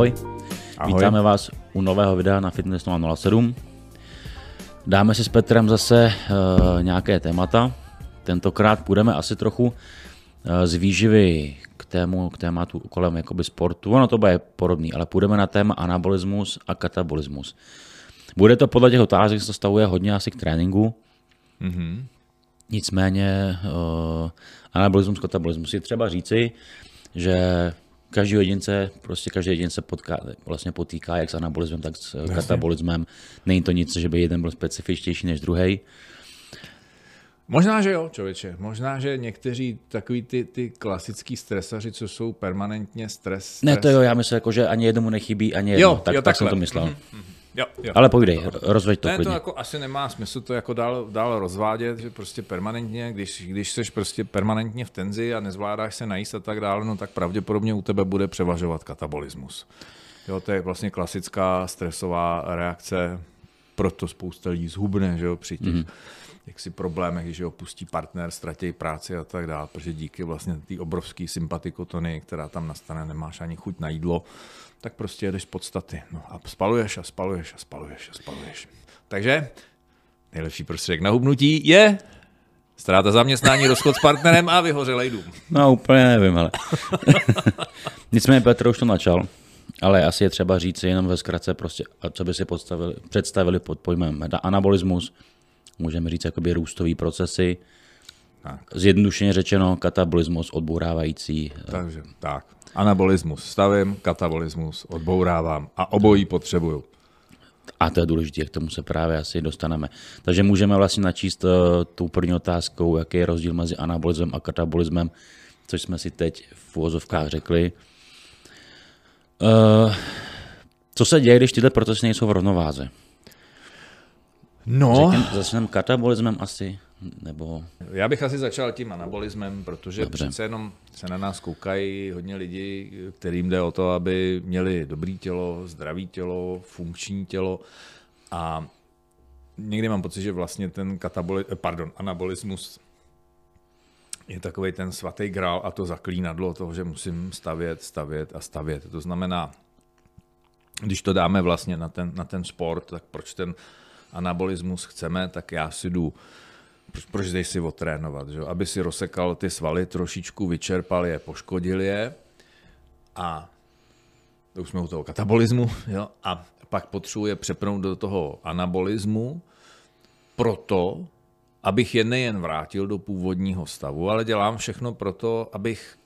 Ahoj. Ahoj, vítáme vás u nového videa na Fitness 07. Dáme si s Petrem zase nějaké témata. Tentokrát půjdeme asi trochu z výživy k tématu kolem jakoby sportu. Ono to bude podobný, ale půjdeme na téma anabolismus a katabolismus. Bude to podle těch otázek, se stavuje hodně asi k tréninku. Mm-hmm. Nicméně anabolismus, katabolismus je třeba říci, že každý jedince potýká jak s anabolismem, tak s katabolismem. Není to nic, že by jeden byl specifičtější než druhý. Možná, že jo, člověče. Možná, že někteří takový ty klasický stresaři, co jsou permanentně stres. Ne, to jo, já myslím, jako, že ani jednomu nechybí, ani jedno. Tak jsem to myslel. Jo. Ale pojdej, rozveď to klidně. To jako asi nemá smysl to jako dál rozvádět, že prostě permanentně, když seš prostě permanentně v tenzi a nezvládáš se najíst a tak dále, no tak pravděpodobně u tebe bude převažovat katabolismus. Jo, to je vlastně klasická stresová reakce, proto spousta lidí zhubne, že jo, při těch jaksi problémech, když opustí partner, ztratí práci a tak dále, protože díky vlastně té obrovské sympatikotony, která tam nastane, nemáš ani chuť na jídlo, tak prostě jedeš z podstaty. No a spaluješ. Takže nejlepší prostředek na hubnutí je ztráta zaměstnání, rozchod s partnerem a vyhořelej dům. No úplně nevím, ale. Nicméně Petr už to načal, ale asi je třeba říct jenom ve zkratce, prostě, co by si představili pod pojmem anabolismus, můžeme říct jakoby růstové procesy, tak. Zjednodušeně řečeno katabolismus odbourávající. Takže tak. Anabolismus stavím, katabolismus odbourávám a obojí potřebuju. A to je důležité, k tomu se právě asi dostaneme. Takže můžeme vlastně načíst tu první otázkou, jaký je rozdíl mezi anabolismem a katabolismem, což jsme si teď v uvozovkách řekli. Co se děje, když tyhle procesy nejsou v rovnováze? No. Začneme katabolismem asi, nebo... Já bych asi začal tím anabolismem, protože přece jenom se na nás koukají hodně lidí, kterým jde o to, aby měli dobré tělo, zdravé tělo, funkční tělo a někdy mám pocit, že vlastně ten anabolismus je takovej ten svatý grál a to zaklínadlo toho, že musím stavět. To znamená, když to dáme vlastně na ten sport, tak proč ten anabolismus chceme, tak já si jdu, proč jdeš si otrénovat, že? Aby si rozsekal ty svaly, trošičku vyčerpal je, poškodil je a to už jsme u toho katabolismu, jo? A pak potřebuje přepnout do toho anabolismu proto, abych je nejen vrátil do původního stavu, ale dělám všechno proto, abych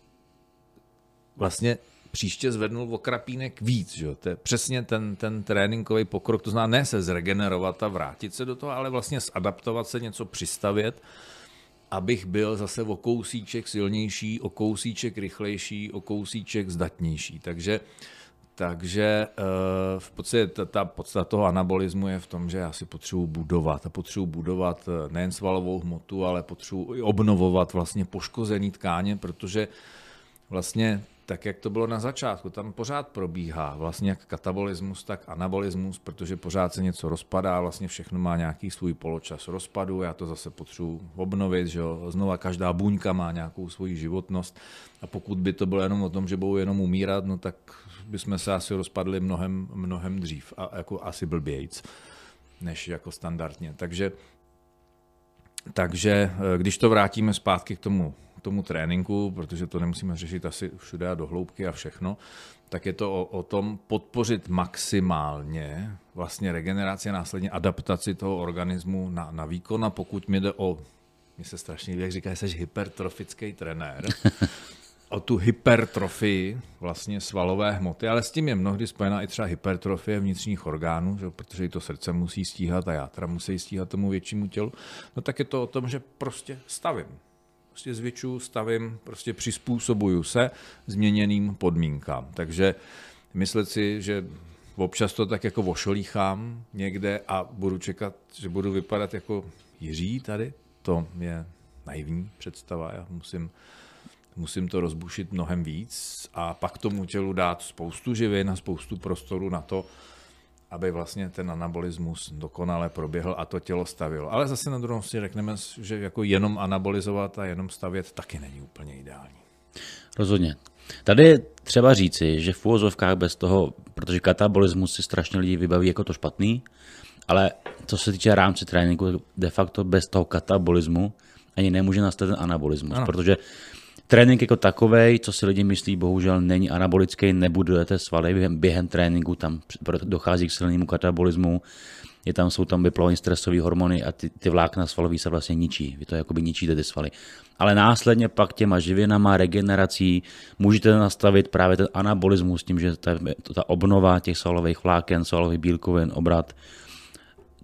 vlastně příště zvednul o krapínek víc. Že? To je přesně ten tréninkový pokrok, to znamená ne se zregenerovat a vrátit se do toho, ale vlastně zadaptovat se, něco přistavět, abych byl zase o kousíček silnější, o kousíček rychlejší, o kousíček zdatnější. Takže v podstatě ta podstata toho anabolismu je v tom, že já si potřebuji budovat. A potřebuji budovat nejen svalovou hmotu, ale potřebuji obnovovat vlastně poškozený tkáně, protože vlastně tak, jak to bylo na začátku, tam pořád probíhá vlastně jak katabolismus, tak anabolismus, protože pořád se něco rozpadá, vlastně všechno má nějaký svůj poločas rozpadu, já to zase potřebuji obnovit, že jo? Znova každá buňka má nějakou svoji životnost a pokud by to bylo jenom o tom, že budou jenom umírat, no tak bychom se asi rozpadli mnohem dřív a jako asi blbějc, než jako standardně. Takže když to vrátíme zpátky k tomu tréninku, protože to nemusíme řešit asi všude a do hloubky a všechno, tak je to o tom podpořit maximálně vlastně regeneraci a následně adaptaci toho organismu na výkon. A pokud mi jde o, mě se strašně líbí, jak říká, jsi hypertrofický trenér, o tu hypertrofii vlastně svalové hmoty, ale s tím je mnohdy spojená i třeba hypertrofie vnitřních orgánů, že? Protože i to srdce musí stíhat a játra musí stíhat tomu většímu tělu, no tak je to o tom, že prostě stavím. Prostě zvětšuju, stavím, prostě přizpůsobuju se změněným podmínkám. Takže myslet si, že občas to tak jako vošolíchám někde a budu čekat, že budu vypadat jako Jiří tady, to je naivní představa. Já musím to rozbušit mnohem víc a pak tomu tělu dát spoustu živin a spoustu prostoru na to, aby vlastně ten anabolismus dokonale proběhl a to tělo stavilo. Ale zase na druhou stranu si řekneme, že jako jenom anabolizovat a jenom stavět taky není úplně ideální. Rozhodně. Tady je třeba říci, že v uvozovkách bez toho, protože katabolismus si strašně lidi vybaví jako to špatný, ale co se týče rámci tréninku, de facto bez toho katabolismu ani nemůže nastat ten anabolismus, ano. Protože trénink jako takovej, co si lidi myslí, bohužel není anabolický, nebudujete svaly během tréninku, tam dochází k silnému katabolismu, jsou tam vyplavení stresové hormony a ty vlákna svalový se vlastně ničí. Vy to jakoby ničíte ty svaly. Ale následně pak těma živinama, regenerací můžete nastavit právě ten anabolismus tím, že ta obnova těch svalových vláken, svalových bílkovin, obrat,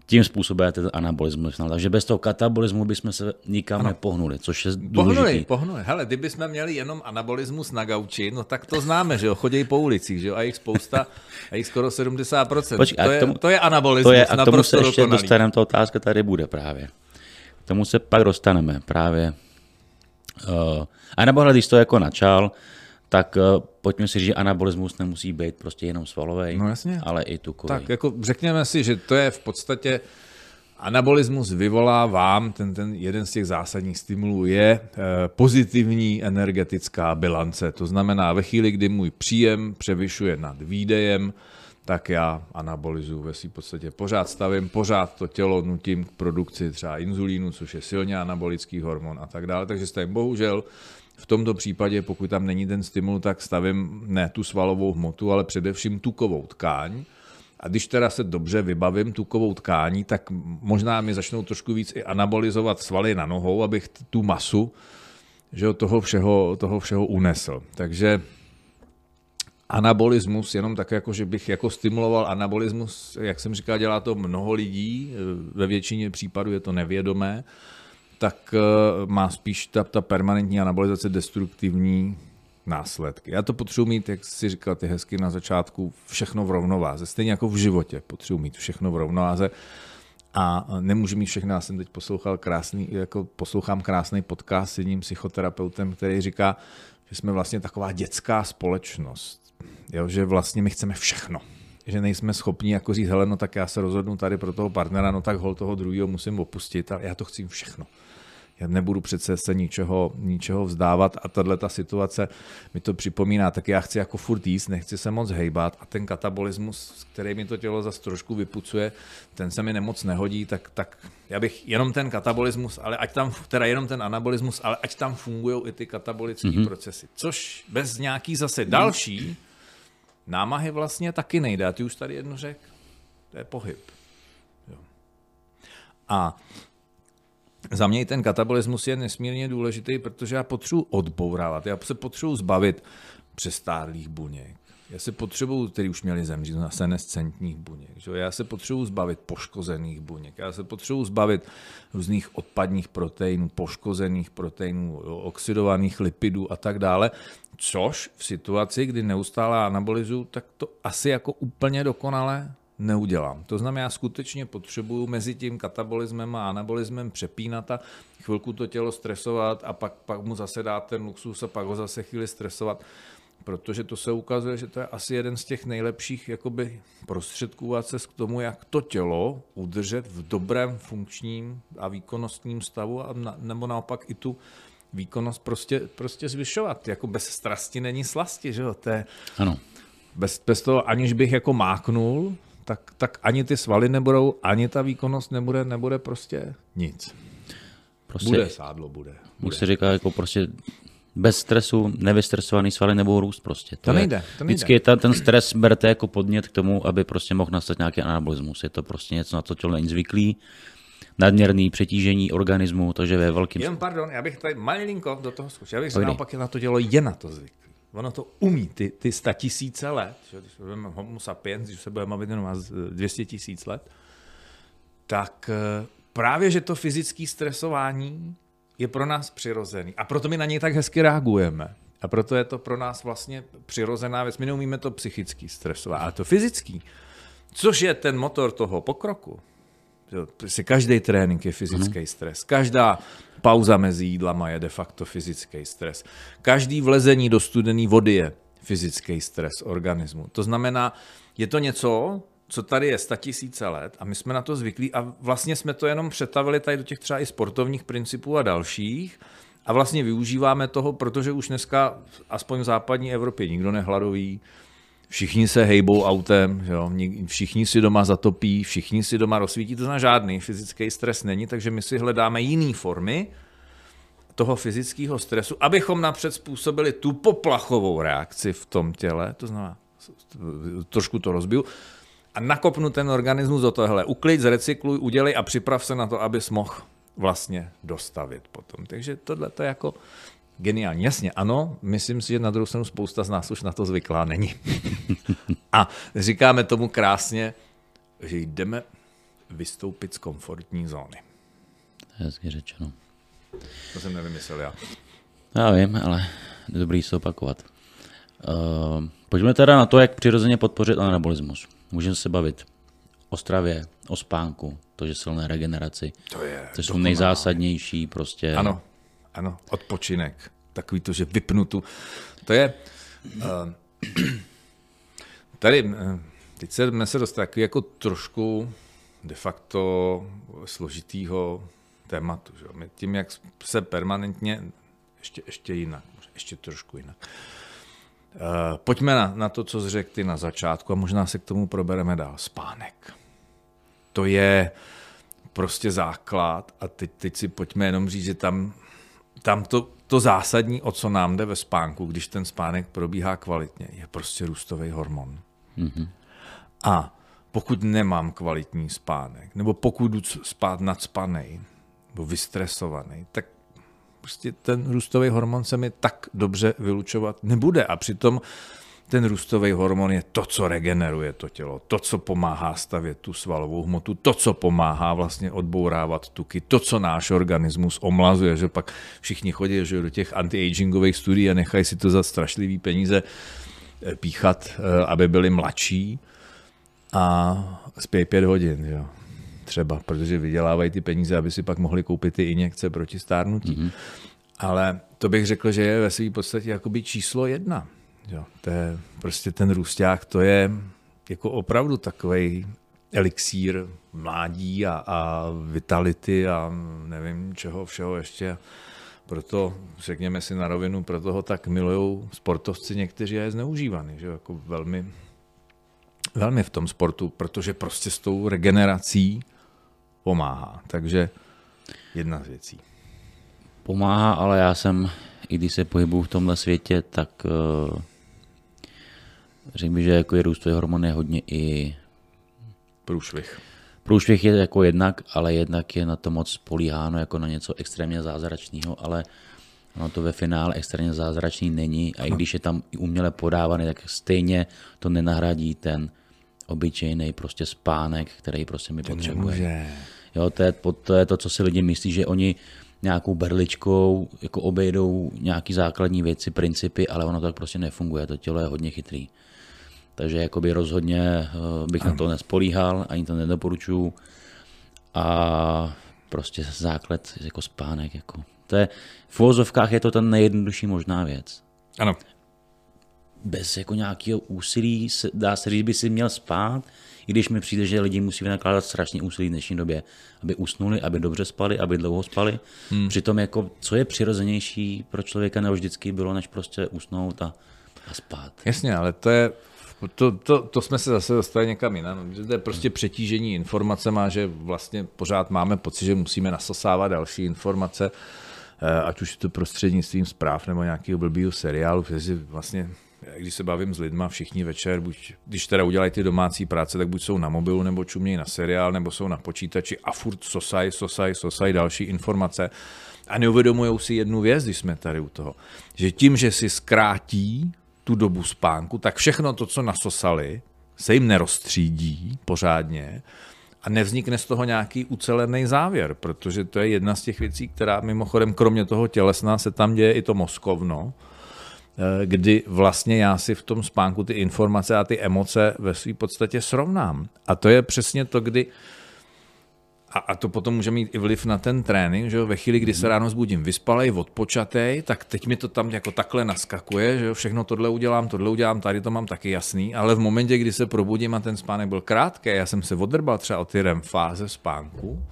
tím způsobem ten anabolismus. Takže bez toho katabolismu bychom se nikam nepohnuli, což je důležitý. Pohnuli. Hele, kdybychom měli jenom anabolismus na gauči, no tak to známe, že jo, chodí po ulicích, že jo, a jich spousta, a jich skoro 70%. Počkej, to je anabolismus naprosto dokonalý. A k tomu se ještě dostaneme, ta otázka tady bude právě. K tomu se pak dostaneme právě. A nebo když to jako načal, tak pojďme si říct, že anabolismus nemusí být prostě jenom svalový, no ale i tukový. Tak jako řekněme si, že to je v podstatě, anabolismus vyvolá vám, ten jeden z těch zásadních stimulů je pozitivní energetická bilance. To znamená, ve chvíli, kdy můj příjem převyšuje nad výdejem, tak já anabolizuju, ve svým podstatě pořád stavím, pořád to tělo nutím k produkci třeba inzulínu, což je silně anabolický hormon a tak dále. Takže stavím bohužel. V tomto případě, pokud tam není ten stimul, tak stavím ne tu svalovou hmotu, ale především tukovou tkáň. A když teda se dobře vybavím tukovou tkání, tak možná mi začnou trošku víc i anabolizovat svaly na nohou, abych tu masu, že toho všeho unesl. Takže anabolismus, jenom tak jako, že bych jako stimuloval anabolismus, jak jsem říkal, dělá to mnoho lidí, ve většině případů je to nevědomé, tak má spíš ta permanentní anabolizace destruktivní následky. Já to potřebuji mít, jak jsi říkal ty hezky na začátku, všechno v rovnováze. Stejně jako v životě potřebuji mít všechno v rovnováze a nemůžu mít všechno. Já jsem teď poslouchám krásný podcast s jedním psychoterapeutem, který říká, že jsme vlastně taková dětská společnost, jo? Že vlastně my chceme všechno. Že nejsme schopni jako říct, hele, no tak já se rozhodnu tady pro toho partnera, no tak hol toho druhého musím opustit, ale já to chci všechno. Já nebudu přece se ničeho vzdávat a tato situace mi to připomíná, tak já chci jako furt jíst, nechci se moc hejbat a ten katabolismus, který mi to tělo zase trošku vypucuje, ten se mi nemoc nehodí, tak já bych jenom ten katabolismus, ale ať tam, teda jenom ten anabolismus, ale ať tam fungují i ty katabolické procesy, což bez nějaký zase další námahy vlastně taky nejde. A ty už tady jedno řekl. To je pohyb. Jo. A za mě ten katabolismus je nesmírně důležitý, protože já potřebuji odbourávat. Já se potřebuji zbavit přestárlých buněk. Já se potřebuji, který už měli zemřít, na senescentních buněk. Že? Já se potřebuji zbavit poškozených buněk. Já se potřebuji zbavit různých odpadních proteinů, poškozených proteinů, oxidovaných lipidů a tak dále. Což v situaci, kdy neustále anabolizuju, tak to asi jako úplně dokonale neudělám. To znamená, já skutečně potřebuju mezi tím katabolismem a anabolismem přepínat a chvilku to tělo stresovat a pak mu zase dát ten luxus a pak ho zase chvíli stresovat. Protože to se ukazuje, že to je asi jeden z těch nejlepších jakoby prostředků a cest k tomu, jak to tělo udržet v dobrém funkčním a výkonnostním stavu a nebo naopak i tu výkonnost prostě zvyšovat. Jako bez strasti není slasti, že jo? To je, ano. Bez toho, aniž bych jako máknul, tak ani ty svaly nebudou, ani ta výkonnost nebude prostě nic. Bude sádlo. Už se říká jako prostě bez stresu, nevystresovaný svaly nebudou růst prostě. To nejde. Vždycky ten stres berte jako podnět k tomu, aby prostě mohl nastat nějaký anabolismus. Je to prostě něco, na co tělo není zvyklý. Nadměrný přetížení organismu, takže ve velkým... Jen pardon, já bych tady malinko do toho zkusil. Já bych se naopak na to tělo je na to zvyklý. Ono to umí, ty 100 000 let, že? Když budeme Homo sapiens, když se budeme mít jenom 200 000 let, tak právě, že to fyzické stresování je pro nás přirozený. A proto my na něj tak hezky reagujeme. A proto je to pro nás vlastně přirozená věc. My neumíme to psychický stresovat, ale to fyzický, což je ten motor toho pokroku. Každý trénink je fyzický stres. Každá pauza mezi jídlama je de facto fyzický stres. Každý vlezení do studené vody je fyzický stres organismu. To znamená, je to něco, co tady je 100 000 let a my jsme na to zvyklí a vlastně jsme to jenom přetavili tady do těch třeba i sportovních principů a dalších A vlastně využíváme toho, protože už dneska aspoň v západní Evropě nikdo nehladoví, všichni se hejbou autem, jo? Všichni si doma zatopí, všichni si doma rozsvítí, to znamená žádný fyzický stres není, takže my si hledáme jiné formy toho fyzického stresu, abychom napřed způsobili tu poplachovou reakci v tom těle, to znamená, trošku to rozbiju, a nakopnu ten organismus do tohle, uklid, zrecykluj, udělej a připrav se na to, abys mohl vlastně dostavit potom. Takže tohle to je jako geniální. Jasně, ano, myslím si, že na druhou stranu spousta z nás už na to zvyklá není. A říkáme tomu krásně, že jdeme vystoupit z komfortní zóny. Hezky řečeno. To jsem nevymyslel já. Já vím, ale dobrý se opakovat. Pojďme teda na to, jak přirozeně podpořit anabolismus. Můžeme se bavit o stravě, o spánku, to, že silné regeneraci. To jsou nejzásadnější prostě. Ano, ano, odpočinek. Takový to, že vypnu tu. To je, tady, teď se dostali jako trošku de facto složitýho tématu. Že? My tím, jak se permanentně, ještě jinak, ještě trošku jinak. Pojďme na to, co jsi řekl ty na začátku a možná se k tomu probereme dál. Spánek. To je prostě základ a teď si pojďme jenom říct, že tam to zásadní, o co nám jde ve spánku, když ten spánek probíhá kvalitně, je prostě růstový hormon. Mm-hmm. A pokud nemám kvalitní spánek, nebo pokud jdu spát nadspanej, nebo vystresovaný, tak prostě ten růstový hormon se mi tak dobře vylučovat nebude. A přitom ten růstový hormon je to, co regeneruje to tělo, to, co pomáhá stavět tu svalovou hmotu, to, co pomáhá vlastně odbourávat tuky, to, co náš organismus omlazuje, že pak všichni chodí že do těch anti-agingových studií a nechají si to za strašlivý peníze píchat, aby byli mladší a spějí 5 hodin. Jo. Třeba, protože vydělávají ty peníze, aby si pak mohli koupit ty injekce proti stárnutí. Mm-hmm. Ale to bych řekl, že je ve své podstatě jakoby číslo 1. Jo, to je prostě ten růsták, to je jako opravdu takovej elixír mládí a vitality a nevím čeho všeho ještě. Proto, řekněme si na rovinu, proto ho tak milujou sportovci někteří a je zneužívaný, že jako velmi, velmi v tom sportu, protože prostě s tou regenerací pomáhá. Takže jedna z věcí. Pomáhá, ale já jsem, i když se pohybuju v tomhle světě, tak řekl bych, že jako je růstový hormon je hodně i průšvih. Průšvih je jako jednak, ale jednak je na to moc spolíháno jako na něco extrémně zázračného, ale ono to ve finále extrémně zázračný není a i když je tam uměle podávaný, tak stejně to nenahradí ten obyčejný prostě spánek, který prostě mi potřebuje. Jo, to je to, co si lidi myslí, že oni nějakou berličkou jako obejdou nějaký základní věci, principy, ale ono tak prostě nefunguje, to tělo je hodně chytrý. Takže jakoby rozhodně bych na to nespolíhal, ani to nedoporučuju a prostě základ jako spánek. Jako. To je, v filozofkách je to ta nejjednodušší možná věc. Ano. Bez jako nějakého úsilí, dá se říct, by si měl spát, i když mi přijde, že lidi musí vynakládat strašně úsilí v dnešní době, aby usnuli, aby dobře spali, aby dlouho spali. Přitom, jako, co je přirozenější pro člověka, nebo vždycky bylo, než prostě usnout a spát. Jasně, ale to jsme se zase dostali někam jinam. To je prostě přetížení informacema, že vlastně pořád máme pocit, že musíme nasasávat další informace, ať už je to prostřednictvím zpráv nebo nějakého blbýho seriálu, protože vlastně když se bavím s lidma, všichni večer, buď, když teda udělají ty domácí práce, tak buď jsou na mobilu, nebo čumějí na seriál, nebo jsou na počítači a furt sosaj další informace. A neuvědomujou si jednu věc, když jsme tady u toho, že tím, že si zkrátí tu dobu spánku, tak všechno to, co nasosali, se jim nerozstřídí pořádně a nevznikne z toho nějaký ucelený závěr, protože to je jedna z těch věcí, která mimochodem kromě toho tělesná se tam děje i to mozkovno, kdy vlastně já si v tom spánku ty informace a ty emoce ve své podstatě srovnám. A to je přesně to, kdy, a to potom může mít i vliv na ten trénink, že jo? Ve chvíli, kdy se ráno zbudím vyspalej, odpočatej, tak teď mi to tam jako takhle naskakuje, že jo? Všechno tohle udělám, tady to mám taky jasný, ale v momentě, kdy se probudím a ten spánek byl krátký, já jsem se odrbal třeba o ty REM fáze spánku,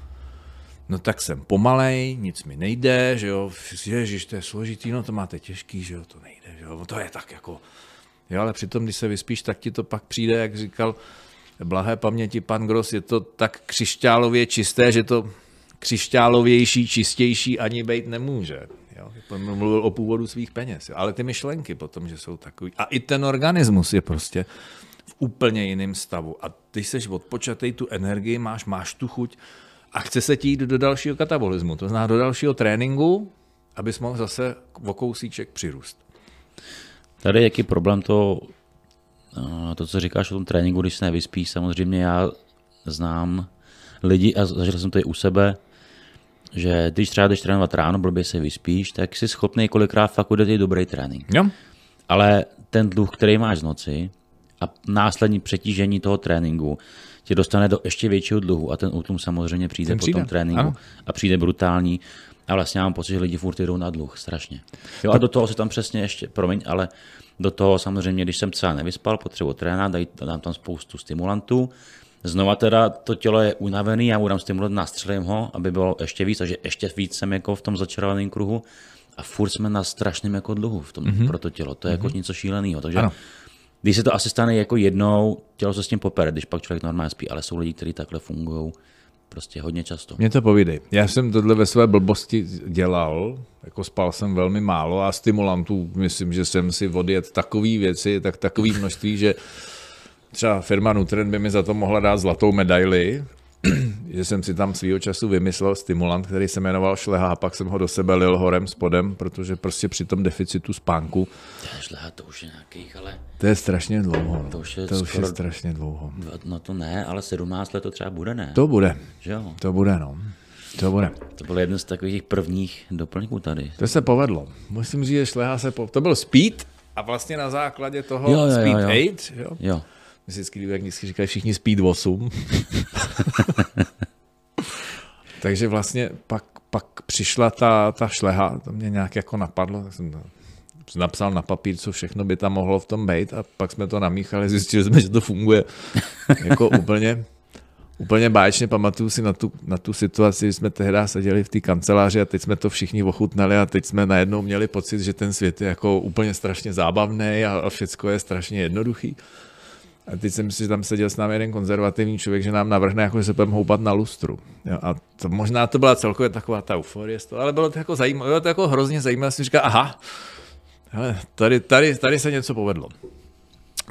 no tak jsem pomalej, nic mi nejde, že jo, ježiš, to je složitý, no to máte těžký, že jo, to nejde, že jo, to je tak jako, jo, ale přitom, když se vyspíš, tak ti to pak přijde, jak říkal blahé paměti pan Gross, je to tak křišťálově čisté, že to křišťálovější, čistější ani být nemůže. Jo? Mluvil o původu svých peněz, jo? Ale ty myšlenky potom, že jsou takový. A i ten organismus je prostě v úplně jiném stavu. A ty seš odpočatej, tu energii máš, máš tu chuť a chce se ti jít do dalšího katabolismu, to znamená do dalšího tréninku, abys mohl zase o kousíček přirůst. Tady je jaký problém to, co říkáš o tom tréninku, když se nevyspíš. Samozřejmě já znám lidi a zažil jsem to i u sebe, že když třeba jdeš trénovat ráno, blbě se vyspíš, tak jsi schopný kolikrát fakt udělat i dobrý trénink. Jo. Ale ten dluh, který máš z noci a následní přetížení toho tréninku tě dostane do ještě většího dluhu a ten útlum samozřejmě přijde po tom tréninku a přijde brutální. A vlastně já mám pocit, že lidi furt jdou na dluh, strašně. Jo, a do toho se tam přesně ještě, promiň, ale do toho samozřejmě, když jsem třeba nevyspal, potřebuji trénat, dám tam spoustu stimulantů. Znova teda to tělo je unavené, já mu dám stimulant, nastřelím ho, aby bylo ještě víc, takže ještě víc jsem jako v tom začarovaném kruhu a furt jsme na strašném jako dluhu v tom pro to tělo, to je jako něco šíleného. Takže ano. Když se to asi stane jako jednou, tělo se s tím popere, když pak člověk normálně spí, ale jsou lidi, kteří takhle fungují prostě hodně často. Mě to povídej. Já jsem tohle ve své blbosti dělal, jako spal jsem velmi málo a stimulantů, myslím, že jsem si odjet takový věci, tak takový množství, že třeba firma Nutrend by mi za to mohla dát zlatou medaili, že jsem si tam svýho času vymyslel stimulant, který se jmenoval šleha, a pak jsem ho do sebe lil horem spodem, protože prostě při tom deficitu spánku. Šleha to už je nějakých, ale... To je strašně dlouho. To už je strašně dlouho. No to ne, ale 17 let to třeba bude, ne? To bude. Že jo? To bude, no. To bude. To bylo jedno z takových těch prvních doplňků tady. To se povedlo. Musím říct, že šleha se povedlo. To byl Speed a vlastně na základě toho Speed 8, jo? Jo. Vždycky, jak dneska říkají všichni Speed 8. Takže vlastně pak přišla ta šleha, to mě nějak jako napadlo, tak jsem napsal na papír, co všechno by tam mohlo v tom být a pak jsme to namíchali, zjistili jsme, že to funguje jako úplně báječně. Pamatuju si na tu situaci, že jsme tehdy seděli v té kanceláři a teď jsme to všichni ochutnali a teď jsme najednou měli pocit, že ten svět je jako úplně strašně zábavný a všecko je strašně jednoduchý. A teď jsem si, že tam seděl s námi jeden konzervativní člověk, že nám navrhne, jako, že se budeme houpat na lustru. Jo, a to, možná to byla celkově taková ta euforie, ale bylo to jako zajímavé, bylo to jako hrozně zajímavé. Jsem říkal, aha, hele, tady se něco povedlo.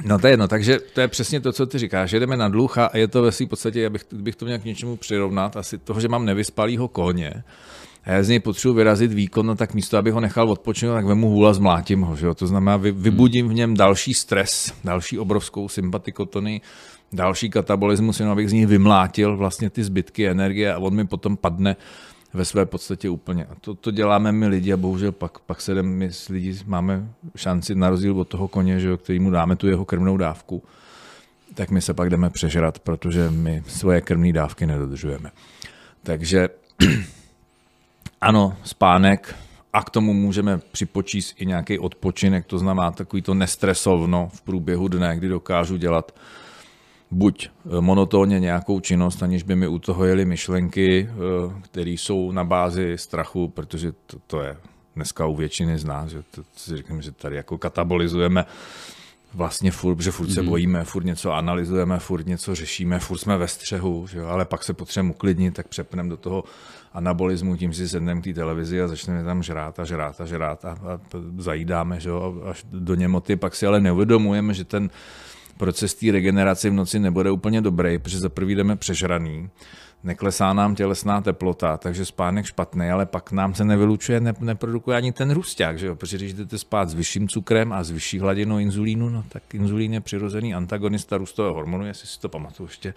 No to je jedno, takže to je přesně to, co ty říkáš, jdeme na dluh a je to ve své podstatě, abych to měl k něčemu přirovnat, asi toho, že mám nevyspalýho koně, a já z něj potřebuji vyrazit výkon, no tak místo, abych ho nechal odpočinout, tak vemu hůl a zmlátím ho. Že jo? To znamená, vybudím v něm další stres, další obrovskou sympatikotony, další katabolismus, jenom abych z něj vymlátil vlastně ty zbytky energie a on mi potom padne ve své podstatě úplně. A to děláme my lidi a bohužel pak my lidi máme šanci na rozdíl od toho koně, že jo, kterýmu dáme tu jeho krmnou dávku, tak my se pak jdeme přežrat, protože my svoje krmné dávky nedodržujeme. Takže... Ano, spánek a k tomu můžeme připočíst i nějaký odpočinek, to znamená takový to nestresovno v průběhu dne, kdy dokážu dělat buď monotónně nějakou činnost, aniž by mi u toho jeli myšlenky, které jsou na bázi strachu, protože to je dneska u většiny z nás, že si říkám, že tady jako katabolizujeme vlastně furt, protože furt se bojíme, furt něco analyzujeme, furt něco řešíme, furt jsme ve střehu, že jo? Ale pak se potřebujeme uklidnit, tak přepneme do toho anabolismu, tím si sedneme k té televizi a začneme tam žrát a zajídáme, že jo? Až do němoty, pak si ale neuvědomujeme, že ten proces té regenerace v noci nebude úplně dobrý, protože za prvý jdeme přežraný, neklesá nám tělesná teplota, takže spánek špatný, ale pak nám se nevylučuje, neprodukuje ani ten růsták, že jo? Protože když jdete spát s vyšším cukrem a s vyšší hladinou inzulínu, no tak inzulín je přirozený antagonista růstového hormonu, jestli si to pamatuju ještě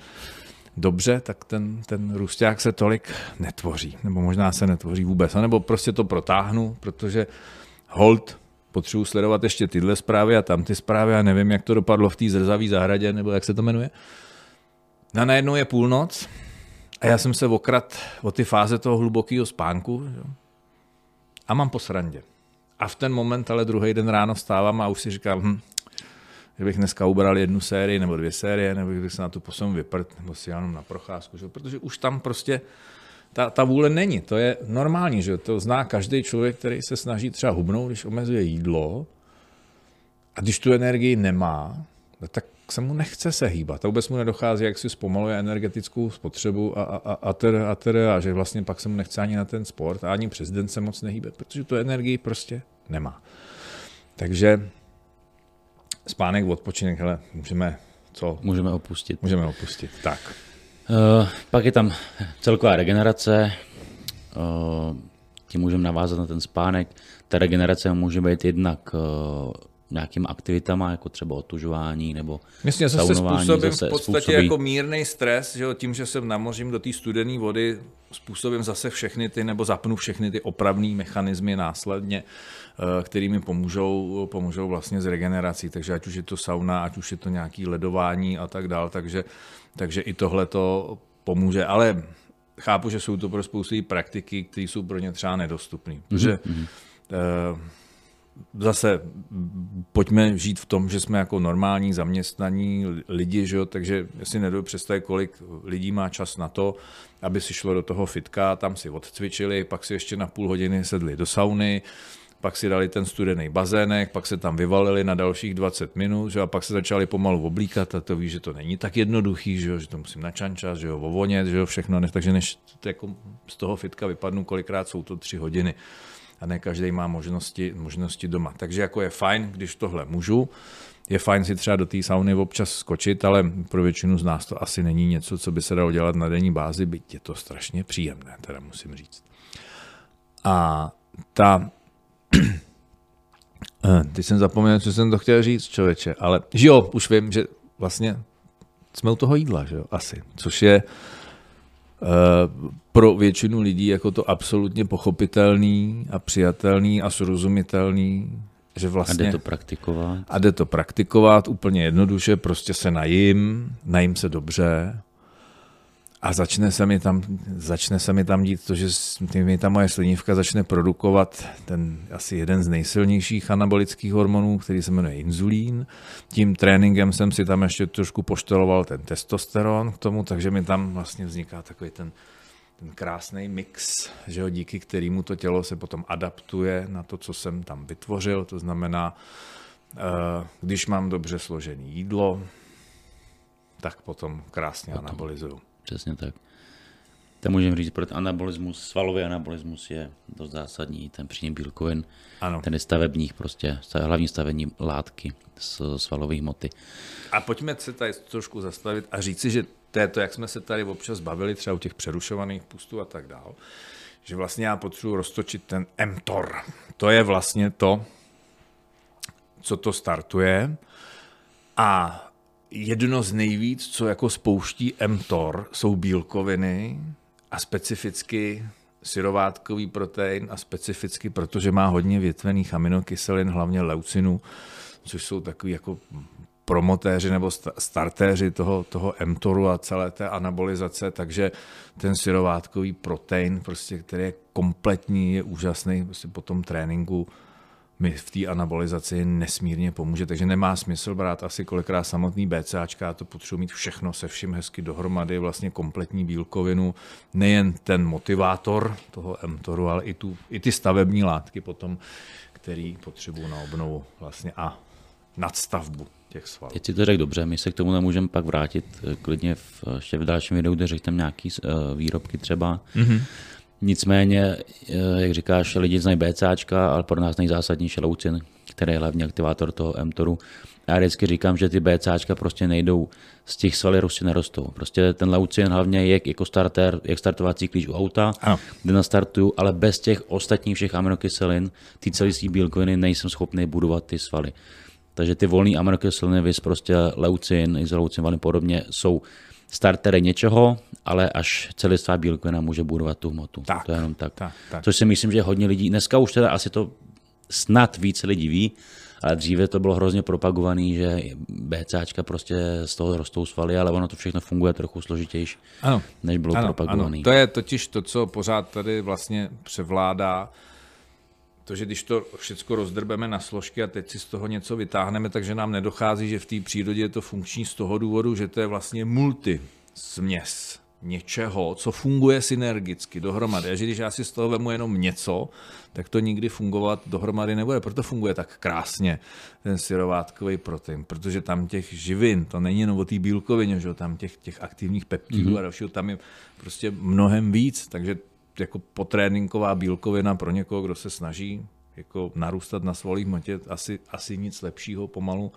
dobře, tak ten růsták se tolik netvoří, nebo možná se netvoří vůbec, nebo prostě to protáhnu, protože hold potřebuji sledovat ještě tyhle zprávy a tam ty zprávy a nevím, jak to dopadlo v té zrzavé zahradě, nebo jak se to jmenuje. A najednou je půlnoc a já jsem se okradl o ty fáze toho hlubokého spánku a mám po srandě. A v ten moment ale druhý den ráno vstávám a už si říkám, že bych dneska ubral jednu sérii nebo dvě série, nebo bych se na tu posunul vyprt, nebo si jenom na procházku, že? Protože už tam prostě Ta vůle není, to je normální, že to zná každý člověk, který se snaží třeba hubnout, když omezuje jídlo a když tu energii nemá, tak se mu nechce se hýbat. A vůbec mu nedochází, jak si zpomaluje energetickou spotřebu a že vlastně pak se mu nechce ani na ten sport a ani přes den se moc nehýbe, protože tu energii prostě nemá. Takže spánek, odpočinek, hele, můžeme co? Můžeme opustit. Můžeme opustit, tak. Pak je tam celková regenerace, tím můžeme navázat na ten spánek. Ta regenerace může být jednak nějakými aktivitama, jako třeba otužování nebo myslím, saunování. Myslím, že se v podstatě způsobí jako mírný stres, že tím, že se namořím do té studené vody, způsobím zase všechny ty, nebo zapnu všechny ty opravné mechanismy následně, kterými pomůžou vlastně s regenerací. Takže ať už je to sauna, ať už je to nějaké ledování a tak dál, takže i tohle to pomůže. Ale chápu, že jsou to pro spoustu praktiky, které jsou pro ně třeba nedostupné. Protože zase pojďme žít v tom, že jsme jako normální zaměstnaní lidi, že jo? Takže si nedovedu představit, kolik lidí má čas na to, aby si šlo do toho fitka, tam si odcvičili, pak si ještě na půl hodiny sedli do sauny, pak si dali ten studený bazének, pak se tam vyvalili na dalších 20 minut, že? A pak se začali pomalu oblíkat a to víš, že to není tak jednoduchý, že jo? Že to musím načančat, že jo, ovonět, že jo, všechno, takže než to jako z toho fitka vypadnu, kolikrát jsou to 3 hodiny. A ne každý má možnosti doma. Takže jako je fajn, když tohle můžu. Je fajn si třeba do té sauny občas skočit, ale pro většinu z nás to asi není něco, co by se dalo dělat na denní bázi, byť je to strašně příjemné, teda musím říct. A teď jsem zapomněl, co jsem to chtěl říct, člověče, ale jo, už vím, že vlastně jsme u toho jídla, že jo, asi, což je pro většinu lidí jako to absolutně pochopitelný a přijatelný a srozumitelný, že vlastně... A jde to praktikovat. A jde to praktikovat úplně jednoduše, prostě se najím se dobře a začne se mi tam dít to, že mi ta moje slinivka začne produkovat ten asi jeden z nejsilnějších anabolických hormonů, který se jmenuje inzulín. Tím tréninkem jsem si tam ještě trošku pošteloval ten testosteron k tomu, takže mi tam vlastně vzniká takový ten krásný mix, že jo, díky kterému to tělo se potom adaptuje na to, co jsem tam vytvořil. To znamená, když mám dobře složené jídlo, tak potom krásně anabolizuju. Přesně tak. Tam můžeme říct, pro anabolismus, svalový anabolismus je dost zásadní, ten příjem bílkovin, ano. Ten je stavebních prostě, hlavní stavební látky z svalové hmoty. A pojďme se tady trošku zastavit a říci, že to je to, jak jsme se tady občas bavili, třeba u těch přerušovaných pustů a tak dál, že vlastně já potřebuji roztočit ten mTOR. To je vlastně to, co to startuje a jedno z nejvíc, co jako spouští mTOR, jsou bílkoviny a specificky syrovátkový protein a specificky, protože má hodně větvených aminokyselin, hlavně leucinu, což jsou takový jako promotéři nebo startéři toho mTORu a celé té anabolizace, takže ten syrovátkový protein, prostě, který je kompletní, je úžasný prostě po tom tréninku, mi v té anabolizaci nesmírně pomůže, takže nemá smysl brát asi kolikrát samotný BCAčka, to potřebuji mít všechno se vším hezky dohromady, vlastně kompletní bílkovinu, nejen ten motivátor toho mTORu, ale i ty stavební látky potom, který potřebuji na obnovu vlastně a nadstavbu těch svalů. Teď si to řekl dobře, my se k tomu nemůžeme pak vrátit klidně ještě v dalším videu, kde řekneme nějaké výrobky třeba. Mm-hmm. Nicméně, jak říkáš, lidi znají BCAčka, ale pro nás nejzásadnější leucin, který je hlavně aktivátor toho mTORu. Já vždycky říkám, že ty BCAčka prostě nejdou z těch svaly, prostě nerostou. Prostě ten leucin hlavně je jako starter, jak startovací klíč u auta, ano. Kde nastartuju, ale bez těch ostatních všech aminokyselin, ty celistý bílkoviny, nejsem schopný budovat ty svaly. Takže ty volné aminokyseliny, viz prostě leucin, izoleucin, velmi podobně, jsou startery něčeho, ale až celistvá bílkovina může budovat tu hmotu. Tak, to je jenom tak. Což si myslím, že hodně lidí, dneska už teda asi to snad více lidí ví, ale dříve to bylo hrozně propagovaný, že BCAčka prostě z toho rostou svaly, ale ono to všechno funguje trochu složitější, než bylo propagovaný. Ano. To je totiž to, co pořád tady vlastně převládá. To, že když to všechno rozdrbeme na složky a teď si z toho něco vytáhneme, takže nám nedochází, že v té přírodě je to funkční z toho důvodu, že to je vlastně multi směs něčeho, co funguje synergicky dohromady. A že když já si z toho vemu jenom něco, tak to nikdy fungovat dohromady nebude. Proto funguje tak krásně ten syrovátkový protein, protože tam těch živin, to není jenom o té bílkovině, že tam těch aktivních peptidů a dalšího, tam je prostě mnohem víc, takže jako potréninková bílkovina pro někoho, kdo se snaží jako narůstat na svalých hmotě, asi nic lepšího pomalu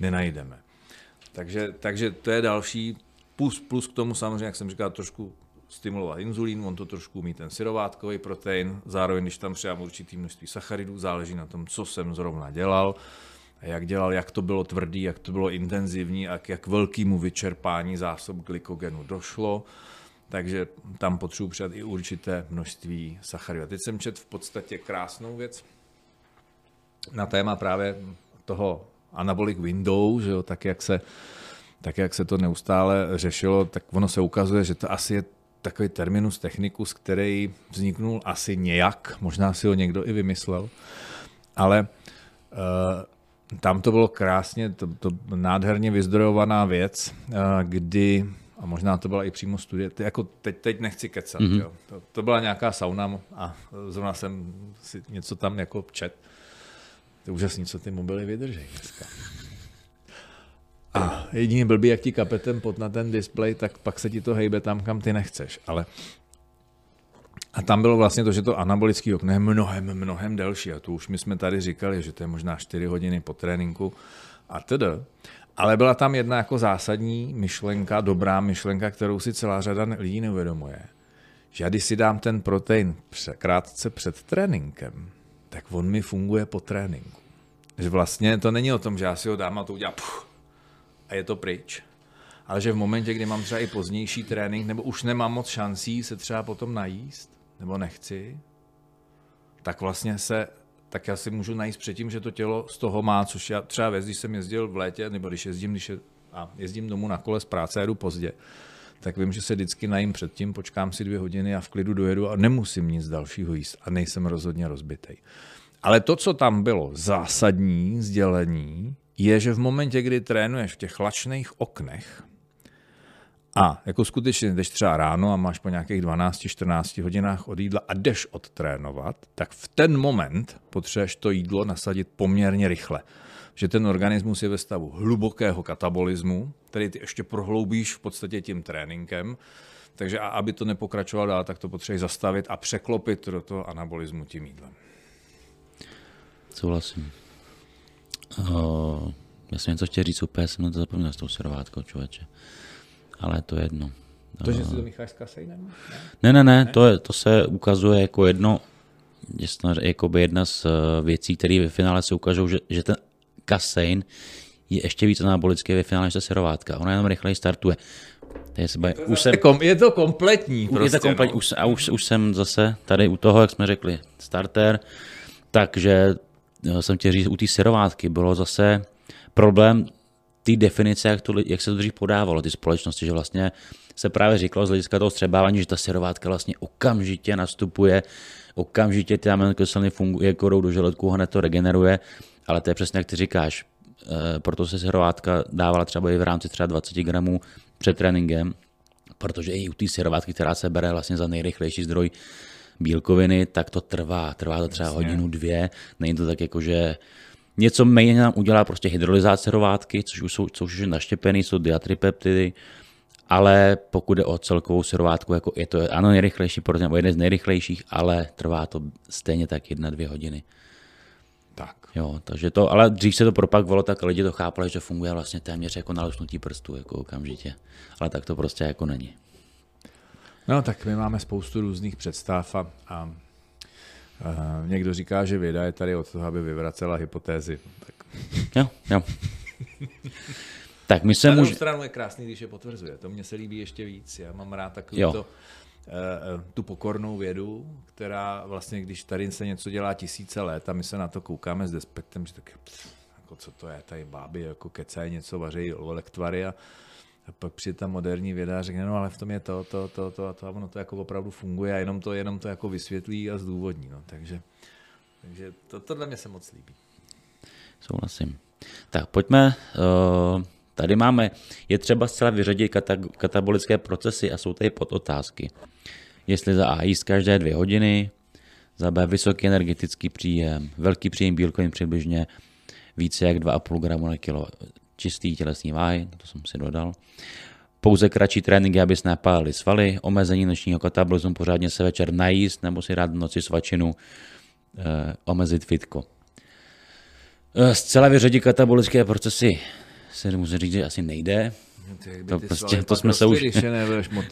nenajdeme. Takže to je další plus k tomu samozřejmě, jak jsem říkal, trošku stimulovat inzulín, on to trošku umí ten syrovátkový protein, zároveň když tam přijám určitý množství sacharidů, záleží na tom, co jsem zrovna dělal, jak to bylo tvrdý, jak to bylo intenzivní a jak velkému vyčerpání zásob glykogenu došlo. Takže tam potřebuji přidat i určité množství sacharidů. A teď jsem četl v podstatě krásnou věc na téma právě toho anabolic window, že jo, tak jak se to neustále řešilo, tak ono se ukazuje, že to asi je takový terminus technicus, který vzniknul asi nějak, možná si ho někdo i vymyslel, ale tam to bylo krásně, to nádherně vyzdrojovaná věc, kdy, a možná to byla i přímo studie, jako teď nechci kecat, jo. To byla nějaká sauna a zrovna jsem si něco tam jako čet. To je úžasný, co ty mobily vydrží dneska. A jediný blbý, jak ti kapetem pot na ten displej, tak pak se ti to hejbe tam, kam ty nechceš. Ale... A tam bylo vlastně to, že to anabolické okno je mnohem delší. A to už my jsme tady říkali, že to je možná 4 hodiny po tréninku a teda. Ale byla tam jedna jako zásadní myšlenka, dobrá myšlenka, kterou si celá řada lidí neuvědomuje. Že já když si dám ten protein krátce před tréninkem, tak on mi funguje po tréninku. Že vlastně to není o tom, že já si ho dám a to udělám a je to pryč. Ale že v momentě, kdy mám třeba i pozdější trénink, nebo už nemám moc šancí se třeba potom najíst, nebo nechci, tak vlastně tak já si můžu najíst předtím, že to tělo z toho má, což já třeba když jsem jezdil v létě, nebo když jezdím domů na kole z práce, jedu pozdě, tak vím, že se vždycky najím předtím, počkám si 2 hodiny a v klidu dojedu a nemusím nic dalšího jíst a nejsem rozhodně rozbitej. Ale to, co tam bylo zásadní sdělení, je, že v momentě, kdy trénuješ v těch lačných oknech a jako skutečně jdeš třeba ráno a máš po nějakých 12-14 hodinách od jídla a jdeš odtrénovat, tak v ten moment potřebuješ to jídlo nasadit poměrně rychle. Že ten organismus je ve stavu hlubokého katabolismu, který ty ještě prohloubíš v podstatě tím tréninkem, takže a aby to nepokračovalo dál, tak to potřebuješ zastavit a překlopit do toho anabolismu tím jídlem. Souhlasím. Já jsem něco chtěl říct, úplně jsem na to zapomněl s tou syrovátkou, člověče. Ale to je jedno. To, že si to mícháš s kasejnem? Ne. To se ukazuje jako jedna z věcí, které ve finále se ukážou, že ten kasein je ještě víc anabolický ve finále než ta syrovátka. Ona jenom rychleji startuje. Je to kompletní. A už jsem zase tady u toho, jak jsme řekli, starter. Takže jsem chtěl říct, u té syrovátky bylo zase problém té definice, jak se to dřív podávalo, ty společnosti, že vlastně se právě říkalo z hlediska toho střebávání, že ta syrovátka vlastně okamžitě nastupuje, okamžitě ty aminokyseliny funguje, jdou do žaludku, hned to regeneruje, ale to je přesně, jak ty říkáš, proto se syrovátka dávala třeba i v rámci třeba 20 gramů před tréninkem, protože i u té syrovátky, která se bere vlastně za nejrychlejší zdroj bílkoviny, tak to trvá to třeba hodinu, 2, není to tak jako, že něco méně nám udělá prostě hydrolyzace syrovátky, což už jsou naštěpený, jsou diatrypeptidy, ale pokud jde o celkovou syrovátku, jako je to ano nejrychlejší protein, nebo jeden z nejrychlejších, ale trvá to stejně tak 1-2 hodiny. Tak. Jo, takže to, ale dřív se to propagovalo, tak lidi to chápali, že funguje vlastně téměř jako nalusknutí prstů, jako okamžitě, ale tak to prostě jako není. No tak my máme spoustu různých představ a někdo říká, že věda je tady od toho, aby vyvracela hypotézy. Tak. Jo. Tak my se na druhou stranu je krásný, když je potvrzuje. To mně se líbí ještě víc. Já mám rád takovou tu pokornou vědu, která vlastně, když tady se něco dělá tisíce let a my se na to koukáme s despektem, že tak jako co to je, tady báby jako kecají něco, vařejí lektvary a pak přijde ta moderní věda a řekne, no ale v tom je to a ono to jako opravdu funguje a jenom to jako vysvětlí a zdůvodní. No. Takže tohle mě se moc líbí. Souhlasím. Tak pojďme Tady máme, je třeba zcela vyřadit katabolické procesy a jsou tady podotázky. Jestli za A jíst každé 2 hodiny, za B vysoký energetický příjem, velký příjem bílkovin přibližně více jak 2,5 gramu na kilo, čistý tělesní váhy, to jsem si dodal, pouze kratší tréninky, aby se napálily svaly, omezení nočního katabolismu, pořádně se večer najíst nebo si rád v noci svačinu, omezit fitko. Zcela vyřadit katabolické procesy se musím říct, že asi nejde. To, prostě, to jsme se už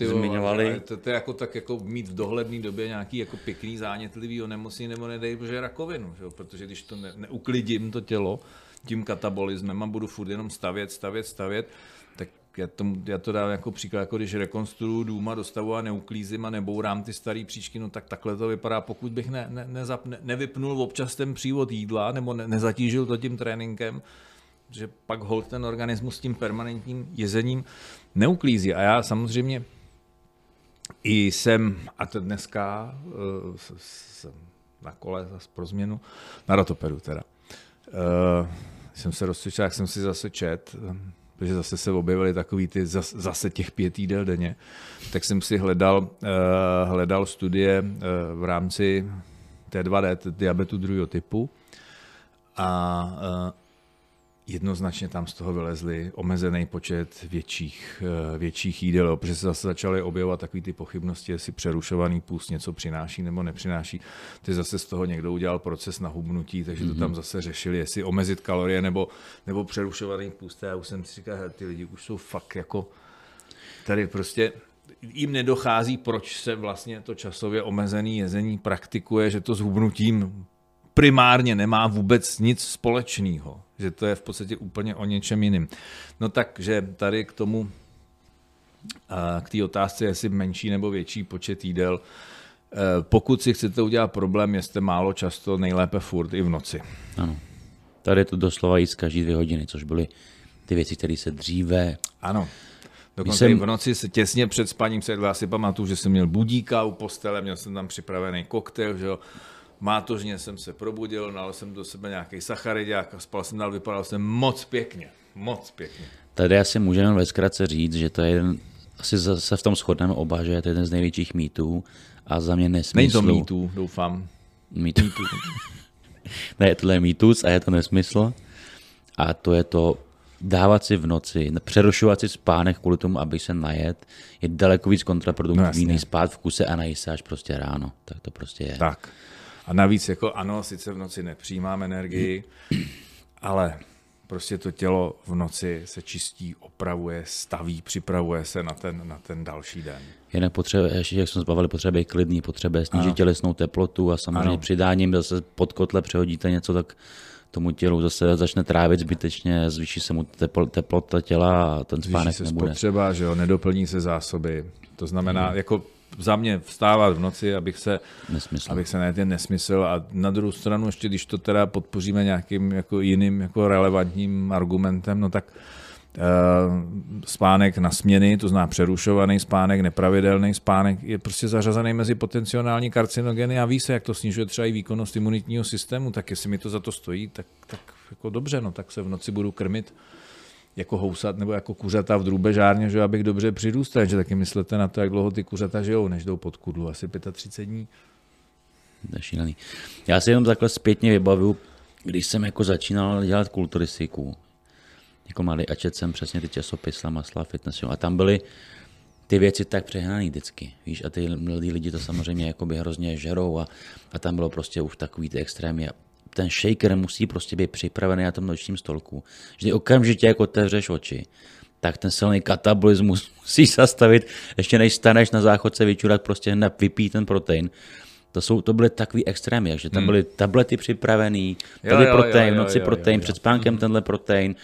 zmiňovali. To je jako tak jako mít v dohledné době nějaký jako pěkný zánětlivý onemocnění nebo nedej bože rakovinu, že? Protože když to neuklidím to tělo tím katabolismem a budu furt jenom stavět, tak já to dám jako příklad, jako když rekonstruju dům a dostavu a neuklízím a nebourám ty staré příčky, no tak takhle to vypadá, pokud bych nevypnul občas ten přívod jídla nebo nezatížil to tím tréninkem, že pak holt ten organismus s tím permanentním jezením neuklízí. A já samozřejmě i jsem, a to dneska jsem na kole zase pro změnu, na ratoperu teda, jsem se rozcvičil, jak jsem si zase čet, protože zase se objevily takový ty zase těch 5 týdel denně, tak jsem si hledal studie v rámci T2D, diabetu 2. typu, a jednoznačně tam z toho vylezli omezený počet větších jídel, protože se zase začaly objevovat takové ty pochybnosti, jestli přerušovaný půst něco přináší nebo nepřináší. Ty zase z toho někdo udělal proces na hubnutí, takže to tam zase řešili, jestli omezit kalorie nebo přerušovaný půst. Já už jsem si říkal, ty lidi už jsou fakt jako tady prostě jim nedochází, proč se vlastně to časově omezené jezení praktikuje, že to s hubnutím primárně nemá vůbec nic společného, že to je v podstatě úplně o něčem jiným. No takže tady k té otázce, jestli menší nebo větší počet jídel, pokud si chcete udělat problém, jeste málo, často, nejlépe furt i v noci. Ano. Tady je to doslova jíst každý 2 hodiny, což byly ty věci, které se dříve... Ano. Dokonce v noci se těsně před spaním sedl, já si pamatuju, že jsem měl budíka u postele, měl jsem tam připravený koktejl, že jo. Mátožně jsem se probudil, nalil jsem do sebe nějaký sachariďák a spal jsem dál, vypadal jsem moc pěkně. Tady asi můžeme ve zkratce říct, že to je jeden, asi se v tom shodneme oba, že je to jeden z největších mýtů a za mě nesmysl. Není to mýtů, doufám. Mýtů. Ne, tohle je mýtus a je to nesmysl. A to je to dávat si v noci, přerušovat si spánek kvůli tomu, aby se najet, je daleko víc kontraproduktivní, než spát v kuse a najít se až prostě ráno. Tak to prostě je. Tak. A navíc jako ano, sice v noci nepřijímám energii, ale prostě to tělo v noci se čistí, opravuje, staví, připravuje se na ten další den. Je nepotřeba, ještě jak jsme zbavili potřeby klidný, potřeby snížit tělesnou teplotu a samozřejmě přidáním zase pod kotle přehodíte něco, tak tomu tělu zase začne trávit zbytečně, zvýší se mu teplota těla a ten spánek se nebude. Spotřeba, že jo, nedoplní se zásoby, to znamená jako... Za mě vstávat v noci, abych se na ten nesmysl. A na druhou stranu, ještě když to teda podpoříme nějakým jako jiným jako relevantním argumentem, no tak spánek na směny, to znamená přerušovaný spánek, nepravidelný spánek, je prostě zařazený mezi potenciální karcinogeny a ví se, jak to snižuje třeba i výkonnost imunitního systému, tak jestli mi to za to stojí, tak jako dobře, no tak se v noci budu krmit jako housat nebo jako kuřata v drůbežárně, že abych dobře přirůstal, že taky myslete na to, jak dlouho ty kuřata žijou, než jdou pod kudlu, asi 35 dní. Šílený. Já si jenom takhle zpětně vybavuju, když jsem jako začínal dělat kulturistiku, jako malý a četl jsem přesně ty časopisla, masla, fitness, a tam byly ty věci tak přehnané vždycky, víš, a ty mladí lidi to samozřejmě jakoby hrozně žerou a tam bylo prostě už takový ty extrémy. Ten shaker musí prostě být připravený na tom nočním stolku. Že okamžitě, jak otevřeš oči, tak ten silný katabolismus musí zastavit, ještě než staneš na záchodce vyčurat, prostě vypít ten protein. To byly takový extrémy, takže tam byly tablety připravený, tady protein, v noci protein, před spánkem tenhle protein,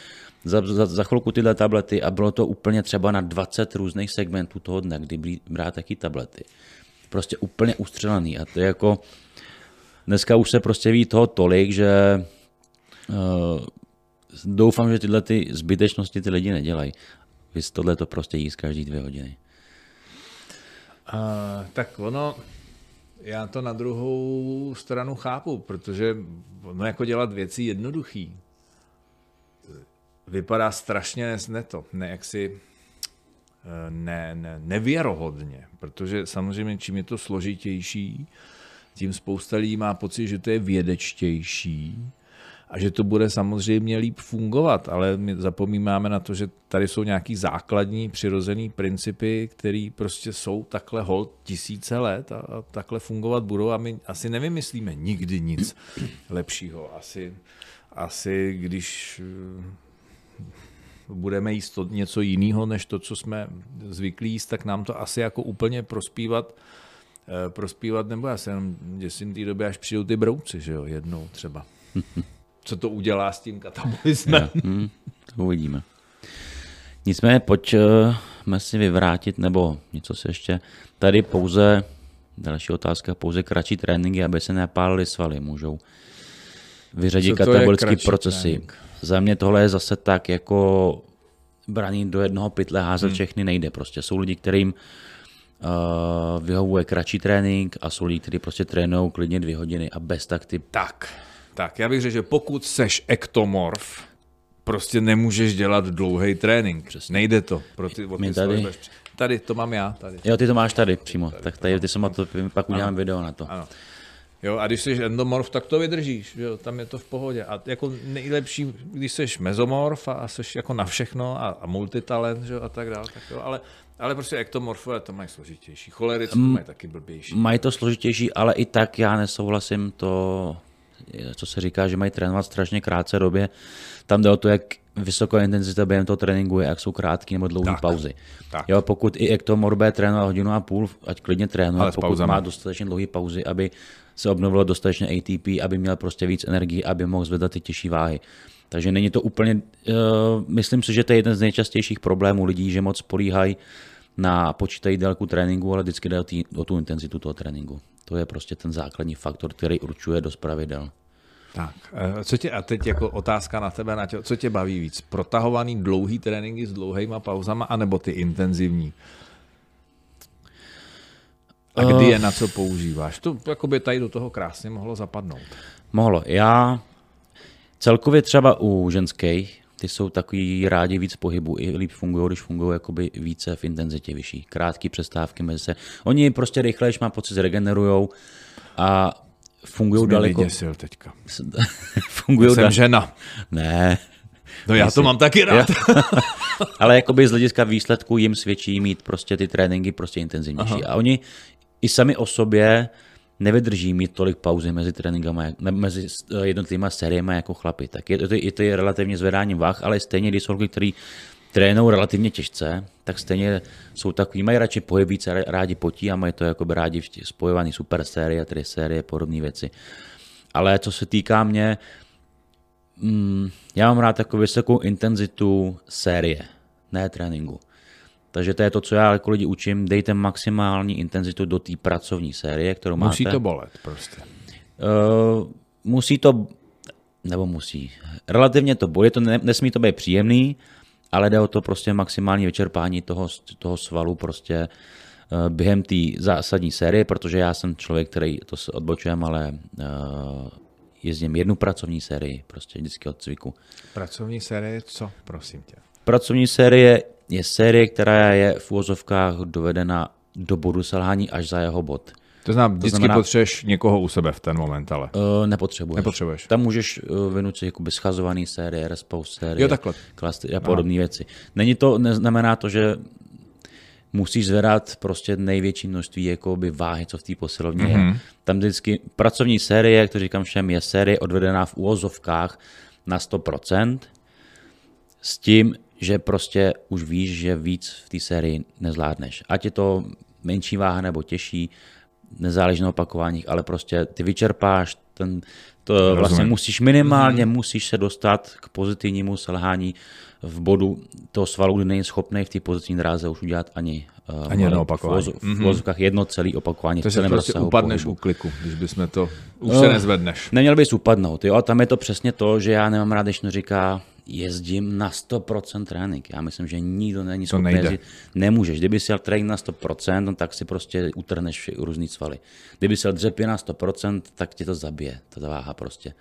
za chvilku tyhle tablety a bylo to úplně třeba na 20 různých segmentů toho dne, kdy brát taky tablety. Prostě úplně ustřelený a to je jako... Dneska už se prostě ví toho tolik, že doufám, že tyhle ty zbytečnosti ty lidi nedělají. Vy tohle to prostě jíst každý 2 hodiny. Tak ono, já to na druhou stranu chápu, protože ono jako dělat věci jednoduchý. vypadá strašně nevěrohodně, protože samozřejmě čím je to složitější, tím spousta lidí má pocit, že to je vědečtější a že to bude samozřejmě líp fungovat, ale my zapomínáme na to, že tady jsou nějaký základní přirozený principy, které prostě jsou takhle holt tisíce let a takhle fungovat budou a my asi nevymyslíme nikdy nic lepšího. Asi když budeme jíst něco jiného, než to, co jsme zvyklí jíst, tak nám to asi jako úplně prospívat nebo já se jenom děsím té době, až přijdou ty brouci, že jo, jednou třeba. Co to udělá s tím katabolismem? Uvidíme. Nicméně pojďme si vyvrátit, nebo něco se ještě, tady pouze, další otázka, pouze kratší tréninky, aby se nepálily svaly, můžou vyřadit katabolické procesy. Trénink? Za mě tohle je zase tak, jako braní do jednoho pytle házet všechny nejde. Prostě jsou lidi, kterým vyhovuje kratší trénink a jsou lidi, kteří prostě trénují klidně 2 hodiny a bez takty. Tak, já bych řekl, že pokud seš ektomorf, prostě nemůžeš dělat dlouhý trénink. Přesně. Nejde to. Tady to mám já. Tady. Jo, ty to máš tady přímo. Tak tady ty jsem to, pak udělám video na to. Ano. Jo, a když jsi endomorf, tak to vydržíš, jo, tam je to v pohodě. A jako nejlepší, když jsi mezomorf a jsi jako na všechno a multitalent, jo, a tak dále, tak jo, ale prostě ektomorfové to mají složitější. Cholerici to mají taky blbější. Mají to složitější, ale i tak já nesouhlasím to, co se říká, že mají trénovat strašně krátce době. Tam jde o to, jak vysoká intenzita během toho tréninku je, jak jsou krátké nebo dlouhé pauzy. Jo, pokud i ektomorfové trénuje 1,5 hodiny, ať klidně trénuje, ale pokud má dostatečně dlouhé pauzy, aby se obnovilo dostatečně ATP, aby měl prostě víc energie, aby mohl zvedat ty těžší váhy. Takže není to úplně, myslím si, že to je jeden z nejčastějších problémů lidí, že moc políhají na počítají délku tréninku, ale vždycky jde o tu intenzitu toho tréninku. To je prostě ten základní faktor, který určuje dost pravidel. Tak, a teď jako otázka na tebe, Naťo, co tě baví víc? Protahovaný dlouhý tréninky s dlouhýma pauzama, anebo ty intenzivní? A kdy je na co používáš? To jako by tady do toho krásně mohlo zapadnout. Mohlo. Já celkově třeba u ženských, ty jsou takový rádi víc pohybu, i líp fungují, když fungují jakoby více v intenzitě vyšší. Krátké přestávky mezi se. Oni prostě rychle, když má pocit, zregenerujou a fungují daleko. Vyděsil teďka. Fungují jsem žena. Ne. No já to mám taky rád. Ale jakoby z hlediska výsledku jim svědčí mít prostě ty tréninky prostě intenzivnější. Aha. A oni i sami o sobě nevydrží mít tolik pauzy mezi tréninkama, mezi jednotlivými sériemi jako chlapi. Tak je to relativně zvedáním vah, ale stejně, když jsou lidi, kteří trénují relativně těžce, tak stejně jsou takový, mají radši pohyb více, rádi potí a mají to jakoby rádi spojovaný super série, 3 série, podobné věci. Ale co se týká mě, já mám rád takovou vysokou intenzitu série, ne tréninku. Takže to je to, co já jako lidi učím, dejte maximální intenzitu do té pracovní série, kterou máte. Musí to bolet prostě. Musí to, nebo musí. Relativně to bolí, nesmí to být příjemný, ale jde o to prostě maximální vyčerpání toho svalu prostě během té zásadní série, protože já jsem člověk, který to se odbočujem, ale jezdím jednu pracovní sérii, prostě vždycky od cviku. Pracovní série co, prosím tě? Pracovní série je série, která je v uvozovkách dovedena do bodu selhání až za jeho bod. To znamená, vždycky potřebuješ někoho u sebe v ten moment, ale? Nepotřebuješ. Tam můžeš vynutit jakoby schazovaný série, respawn série, a podobné věci. Neznamená to, že musíš zvedat prostě největší množství jakoby váhy, co v té posilovně je. Tam vždycky pracovní série, jak to říkám všem, je série odvedená v uvozovkách na 100%, s tím, že prostě už víš, že víc v té sérii nezvládneš. Ať je to menší váha nebo těžší, nezáleží na opakováních, ale prostě ty vyčerpáš, vlastně musíš minimálně musíš se dostat k pozitivnímu selhání v bodu toho svalu, kdy není schopný v té pozitivní dráze už udělat ani opakování. V vozovkách jedno celé opakování. To se prostě upadneš pohybu. U kliku, když bysme to už se nezvedneš. Neměl bys upadnout, jo? A tam je to přesně to, že já nemám rád, když to říká, jezdím na 100% trénink. Já myslím, že nikdo není schopný jezdit. Nemůžeš. Kdyby si jel trénink na 100%, no, tak si prostě utrhneš různý svaly. Kdyby si jel dřepě na 100%, tak tě to zabije. Ta váha prostě.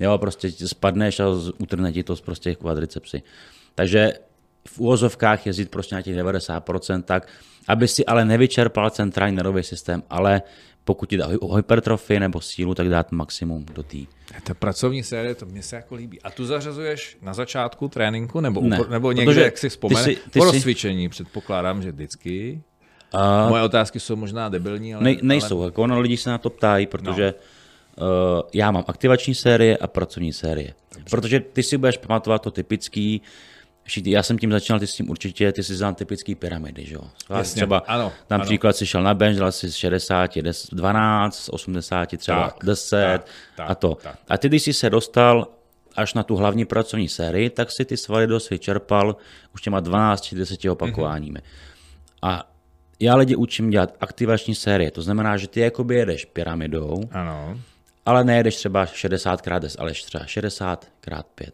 Jo, prostě spadneš a utrhne ti to prostě kvadricepsy. Takže v úvozovkách jezdit prostě na těch 90%, tak, aby si ale nevyčerpal centrální nervový systém, ale pokud ti dá hypertrofii nebo sílu, tak dát maximum do té. Ta pracovní série, to mě se jako líbí. A tu zařazuješ na začátku tréninku nebo někde, jak si vzpomeneš? Po rozcvičení předpokládám, že vždycky. Moje otázky jsou možná debilní, ale... Nejsou, ale... Jako, no, lidi se na to ptají, protože já mám aktivační série a pracovní série. Dobře. Protože ty si budeš pamatovat to typický. Já jsem tím začínal, ty s tím určitě, ty jsi znal typický pyramidy, že jo? Jasně, třeba ano, například si šel na bench, dal si 60, 12, 80, třeba tak, 10 tak, a to. Tak. A ty, když jsi se dostal až na tu hlavní pracovní sérii, tak si ty svaly dost vyčerpal už těma 12, 10 opakováními. A já lidi učím dělat aktivační série, to znamená, že ty jakoby jedeš pyramidou, ano. Ale nejedeš třeba 60x10, ale třeba 60x5,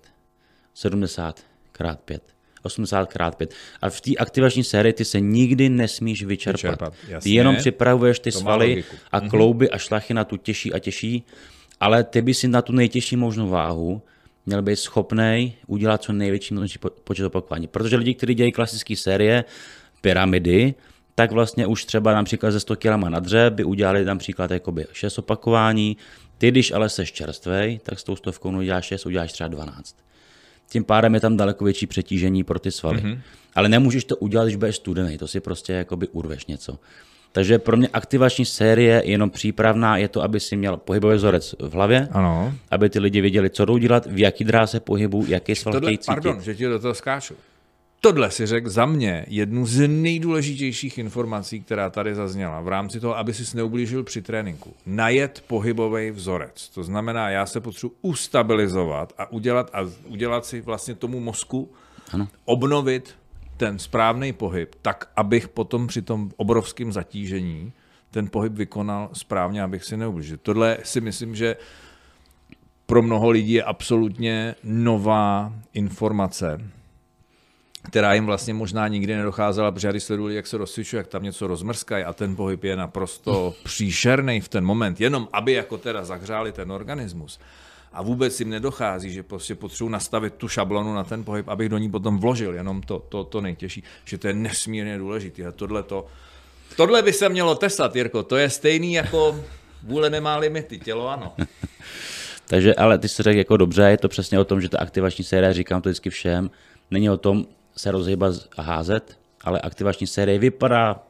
70x5, 80x5. A v té aktivační sérii ty se nikdy nesmíš vyčerpat. Ty jenom připravuješ ty svaly a klouby a šlachy na tu těžší a těžší, ale ty by si na tu nejtěžší možnou váhu měl být schopnej udělat co největší počet opakování. Protože lidi, kteří dělají klasické série, pyramidy, tak vlastně už třeba například ze 100 kg na dřeb by udělali například 6 opakování. Ty, když ale seš čerstvej, tak s tou 100 uděláš 6, uděláš třeba 12. Tím pádem je tam daleko větší přetížení pro ty svaly. Ale nemůžeš to udělat, když budeš studený, to si prostě jakoby urveš něco. Takže pro mě aktivační série je jenom přípravná, je to, aby si měl pohybový vzorec v hlavě, ano. Aby ty lidi věděli, co jdou dělat, v jaký dráze pohybu, jaký sval chtějí cítit. Pardon, že ti do toho skáču. Tohle si řekl za mě jednu z nejdůležitějších informací, která tady zazněla v rámci toho, aby si neublížil při tréninku. Najet pohybový vzorec. To znamená, já se potřebuji ustabilizovat a udělat si vlastně tomu mozku, ano. Obnovit ten správný pohyb, tak abych potom při tom obrovském zatížení ten pohyb vykonal správně, abych si neublížil. Tohle si myslím, že pro mnoho lidí je absolutně nová informace, která jim vlastně možná nikdy nedocházela, protože když sledují, jak se rozcvičují, jak tam něco rozmrskají a ten pohyb je naprosto příšerný v ten moment, jenom aby jako teda zahřáli ten organismus. A vůbec jim nedochází, že prostě potřebuji nastavit tu šablonu na ten pohyb, abych do ní potom vložil jenom to nejtěžší, že to je nesmírně důležité. A tohle by se mělo testat, Jirko, to je stejný jako vůle nemá limity, tělo ano. Takže ale ty jsi řekl jako dobře, je to přesně o tom, že ta aktivační série, říkám to vždycky všem, není o tom se rozhybat a házet, ale aktivační série vypadá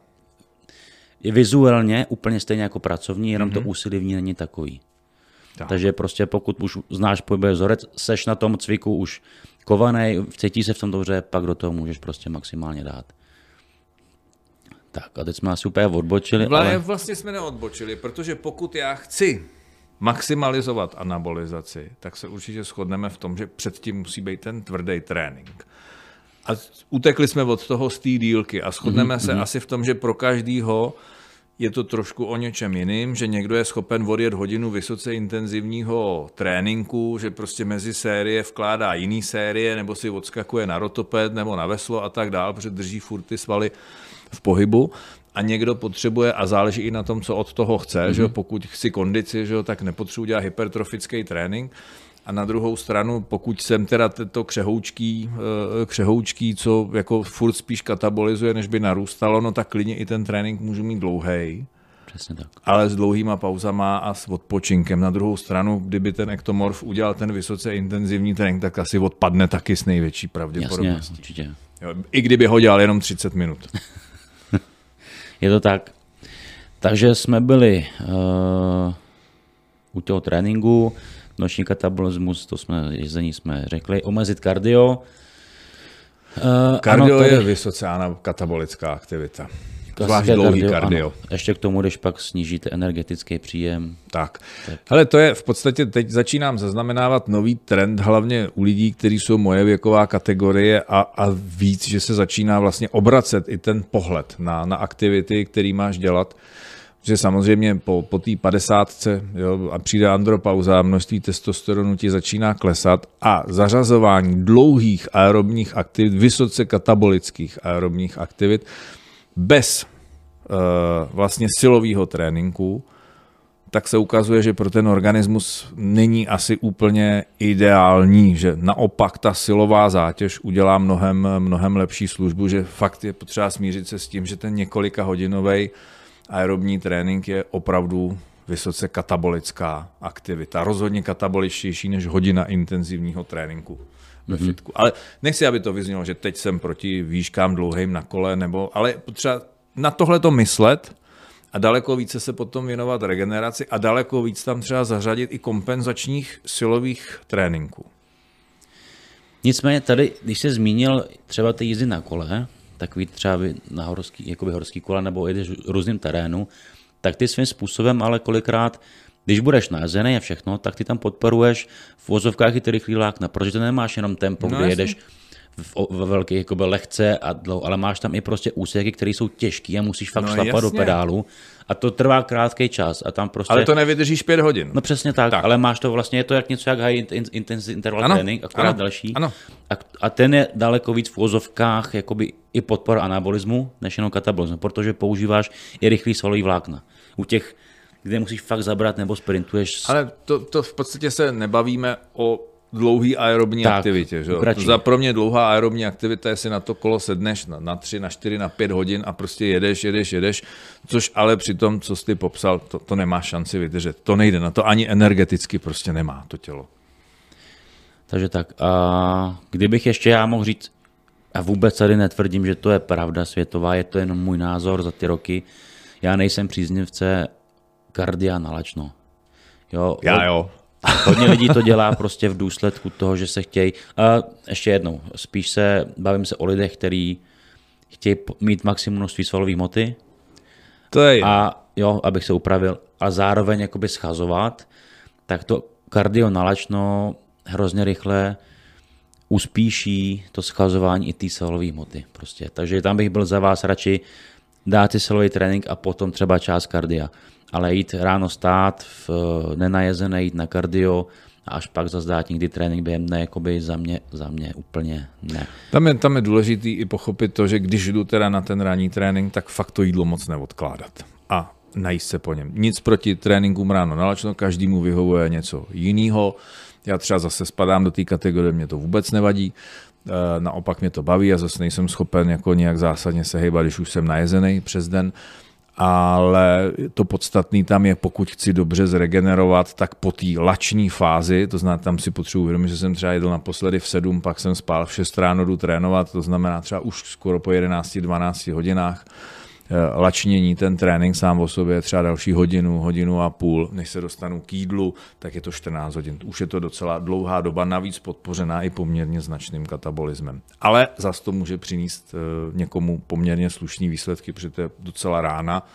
vizuálně úplně stejně jako pracovní, jenom to úsilí v ní není takový. Tak. Takže prostě pokud už znáš pohybový vzorec, seš na tom cviku už kovaný, cítí se v tom dobře, pak do toho můžeš prostě maximálně dát. Tak a teď jsme asi úplně odbočili. Vlastně jsme neodbočili, protože pokud já chci maximalizovat anabolizaci, tak se určitě shodneme v tom, že předtím musí být ten tvrdý trénink. A utekli jsme od toho z té dílky a shodneme se asi v tom, že pro každýho je to trošku o něčem jiným, že někdo je schopen odjet hodinu vysoce intenzivního tréninku, že prostě mezi série vkládá jiný série, nebo si odskakuje na rotoped nebo na veslo a tak dál, protože drží furt ty svaly v pohybu. A někdo potřebuje, a záleží i na tom, co od toho chce, že pokud chci kondici, že tak nepotřebuji dělat hypertrofický trénink. A na druhou stranu, pokud jsem teda to křehoučký, co jako furt spíš katabolizuje, než by narůstalo, no tak klidně i ten trénink můžu mít dlouhej. Přesně tak. Ale s dlouhýma pauzama a s odpočinkem. Na druhou stranu, kdyby ten ektomorf udělal ten vysoce intenzivní trénink, tak asi odpadne taky s největší pravděpodobností. Jasně, určitě. Jo, i kdyby ho dělal jenom 30 minut. Je to tak. Takže jsme byli u toho tréninku. Noční katabolismus, to jsme jezení jsme řekli, omezit kardio. Kardio ano, je vysoce katabolická aktivita. Zvlášť dlouhý kardio. Ještě k tomu, když pak snížíte energetický příjem. Tak. Hele, to je v podstatě, teď začínám zaznamenávat nový trend, hlavně u lidí, kteří jsou moje věková kategorie a víc, že se začíná vlastně obracet i ten pohled na aktivity, který máš dělat. Že samozřejmě po té 50, jo, a přijde andropauza, množství testosteronu ti začíná klesat a zařazování dlouhých aerobních aktivit, vysoce katabolických aerobních aktivit bez vlastně silového tréninku tak se ukazuje, že pro ten organismus není asi úplně ideální, že naopak ta silová zátěž udělá mnohem lepší službu, že fakt je potřeba smířit se s tím, že ten několikahodinový aerobní trénink je opravdu vysoce katabolická aktivita. Rozhodně kataboličtější než hodina intenzivního tréninku ve fitku. Ale nechci, aby to vyznělo, že teď jsem proti výškám dlouhým na kole, nebo, ale potřeba na tohle to myslet a daleko více se potom věnovat regeneraci a daleko víc tam třeba zařadit i kompenzačních silových tréninků. Nicméně tady, když jsi zmínil třeba ty jízdy na kole, takový třeba na horský kola nebo jedeš v různém terénu, tak ty svým způsobem, ale kolikrát, když budeš najezený a všechno, tak ty tam podporuješ v vozovkách i ty rychlý lákna, protože ty nemáš jenom tempo, no, kdy jedeš ve velký, jakoby lehce a dlouho, ale máš tam i prostě úseky, které jsou těžké a musíš fakt šlapat do pedálu. A to trvá krátký čas a tam prostě... Ale to nevydržíš 5 hodin. No přesně tak. Ale máš to vlastně, je to jak něco jak high intensity interval training, akorát další. Ano. A ten je daleko víc v uvozovkách jakoby i podpora anabolismu, než jenom katabolismu, protože používáš i rychlý svalový vlákna. U těch, kde musíš fakt zabrat nebo sprintuješ... Ale to v podstatě se nebavíme o dlouhý aerobní aktivitě. Že? Za pro mě dlouhá aerobní aktivita je, si na to kolo sedneš na 3, na 4, na 5 hodin a prostě jedeš, což ale při tom, co jsi popsal, to nemá šanci vydržet. To nejde, na to ani energeticky prostě nemá to tělo. Takže tak, a kdybych ještě já mohl říct, a vůbec tady netvrdím, že to je pravda světová, je to jenom můj názor za ty roky, já nejsem příznivce kardia na lačno. Jo. Hodně lidí to dělá prostě v důsledku toho, že se chtějí, a ještě jednou, spíš se bavím se o lidech, kteří chtějí mít maximum množství svalové hmoty, a jo, abych se upravil, a zároveň jakoby schazovat, tak to kardio nalačno hrozně rychle uspíší to schazování i té svalové hmoty prostě. Takže tam bych byl za vás radši dát si silový trénink a potom třeba část kardia. Ale jít ráno stát, nenajezené, jít na kardio a až pak zase dát někdy trénink během dne, jakoby za mě úplně ne. Tam je důležitý i pochopit to, že když jdu teda na ten ranní trénink, tak fakt to jídlo moc neodkládat a najíst se po něm. Nic proti tréninkům ráno nalačno, každému vyhovuje něco jiného. Já třeba zase spadám do té kategorie, mě to vůbec nevadí. Naopak mě to baví a zase nejsem schopen jako nějak zásadně se hejbat, když už jsem najezený přes den. Ale to podstatné tam je, pokud chci dobře zregenerovat, tak po té lační fázi, to znamená, tam si potřebuji uvědomit, že jsem třeba jedl naposledy v 7, pak jsem spál, v 6 ráno jdu trénovat, to znamená třeba už skoro po 11-12 hodinách lačnění, ten trénink sám o sobě je třeba další hodinu, hodinu a půl, než se dostanu k jídlu, tak je to 14 hodin. Už je to docela dlouhá doba, navíc podpořená i poměrně značným katabolismem. Ale zas to může přinést někomu poměrně slušný výsledky, protože to je docela rána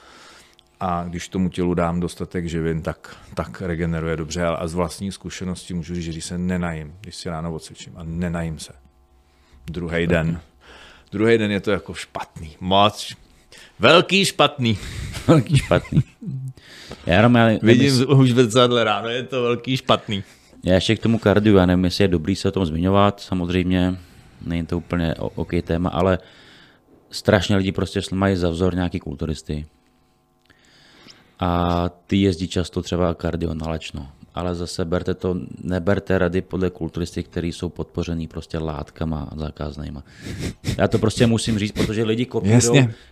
a když tomu tělu dám dostatek živin, tak regeneruje dobře. Ale a z vlastní zkušenosti můžu říct, že když se nenajím, když si ráno odcvičím a nenajím se, druhý den je to jako špatný, moc Velký špatný. Vidím už zrcadle ráno, je to velký špatný. Já ještě k tomu kardiu, já nevím, jestli je dobrý se o tom zmiňovat, samozřejmě není to úplně OK téma, ale strašně lidi prostě mají za vzor nějaký kulturisty. A ty jezdí často třeba kardio nalačno, ale zase neberte rady podle kulturisty, který jsou podpořený prostě látkama zákaznýma. Já to prostě musím říct, protože lidi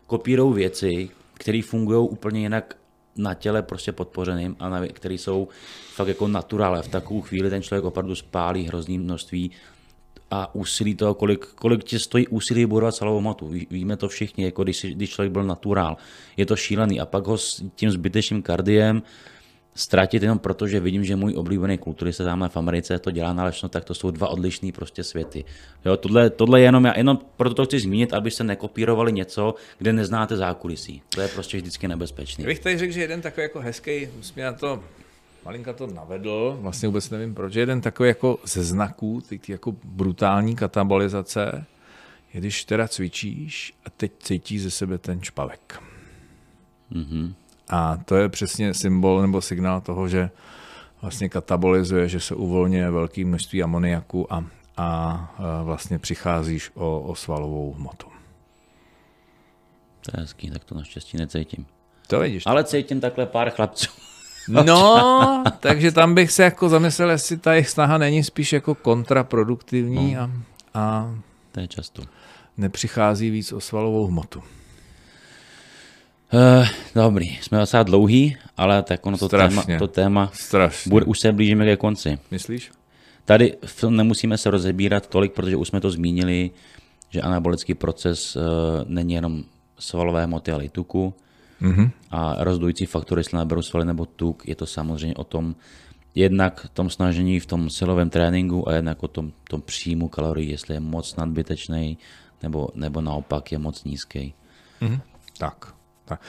kopírou věci, které fungují úplně jinak na těle prostě podpořeným a které jsou fakt jako naturále. V takovou chvíli ten člověk opravdu spálí hrozný množství a úsilí toho, kolik tě stojí úsilí budovat celou hmotu. Víme to všichni, jako když člověk byl naturál. Je to šílený a pak ho s tím zbytečným kardiem ztratit jenom proto, že vidím, že můj oblíbený kulturista tamhle v Americe to dělá nalačno, tak to jsou dva odlišný prostě světy. Jo, tohle jenom proto to chci zmínit, abyste nekopírovali něco, kde neznáte zákulisí. To je prostě vždycky nebezpečný. Bych tady řekl, že jeden takový jako hezký, mě na to malinka to navedl, vlastně vůbec nevím proč, jeden takový jako ze znaků, ty jako brutální katabolizace, je když teda cvičíš a teď cítíš ze sebe ten čpavek. Mhm. A to je přesně symbol nebo signál toho, že vlastně katabolizuje, že se uvolňuje velké množství amoniaku a vlastně přicházíš o svalovou hmotu. To je hezký, tak to naštěstí necítím. To vidíš. Ale cítím takhle pár chlapců. No, takže tam bych se jako zamyslel, jestli ta jejich snaha není spíš jako kontraproduktivní a to je často. Nepřichází víc o svalovou hmotu. Dobrý, jsme docela dlouhý, ale tak ono to téma bude, už se blížíme ke konci. Myslíš? Tady nemusíme se rozebírat tolik, protože už jsme to zmínili, že anabolický proces není jenom svalové hmoty, ale i tuku. A rozhodující faktory, jestli naberu svaly nebo tuk, je to samozřejmě o tom, jednak tom snažení v tom silovém tréninku a jednak o tom příjmu kalorií, jestli je moc nadbytečný nebo naopak je moc nízký. Tak.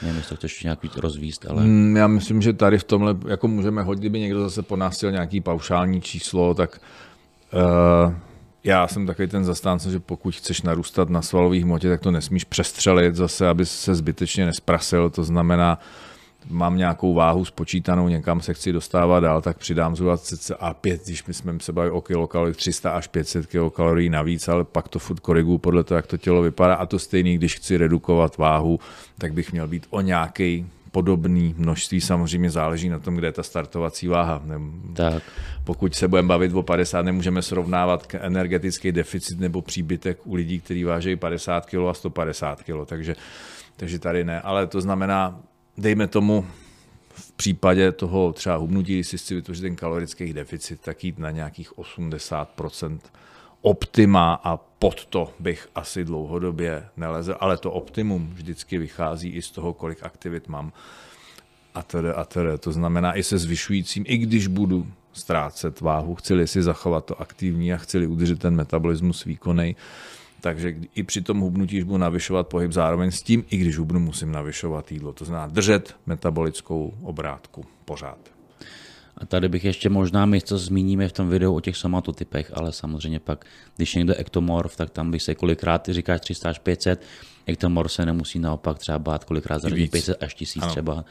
Nevím, jestli to chceš nějak rozvíst, ale... Já myslím, že tady v tomhle, jako můžeme hodit, kdyby někdo zase po nás chtěl nějaký paušální číslo, tak já jsem takový ten zastánce, že pokud chceš narůstat na svalové hmotě, tak to nesmíš přestřelit zase, aby se zbytečně nesprasil, to znamená, mám nějakou váhu spočítanou, někam se chci dostávat dál, tak přidám zhruba a 5, když my jsme se bavili o kilokalorii, 300 až 500 kilokalorií navíc, ale pak to furt koriguju podle toho, jak to tělo vypadá. A to stejný, když chci redukovat váhu, tak bych měl být o nějaký podobný množství. Samozřejmě záleží na tom, kde je ta startovací váha. Tak. Pokud se budeme bavit o 50, nemůžeme srovnávat energetický deficit nebo příbytek u lidí, kteří vážejí 50 kg a 150 kg. Takže tady ne, ale to znamená, dejme tomu, v případě toho třeba hubnutí, když si chci vytvořit ten kalorický deficit, tak jít na nějakých 80% optima a pod to bych asi dlouhodobě nelezel, ale to optimum vždycky vychází i z toho, kolik aktivit mám a tedy. To znamená i se zvyšujícím, i když budu ztrácet váhu, chci-li si zachovat to aktivní a chci-li udržet ten metabolismus výkonný. Takže i při tom hubnutí budu navyšovat pohyb zároveň s tím, i když hubnu, musím navyšovat jídlo. To znamená držet metabolickou obrátku pořád. A tady bych ještě možná, my to zmíníme v tom videu o těch somatotypech, ale samozřejmě pak, když někdo je ektomorf, tak tam bych se kolikrát, říkáš 300 až 500, ektomorf se nemusí naopak třeba bát kolikrát za 500 až 1000 třeba,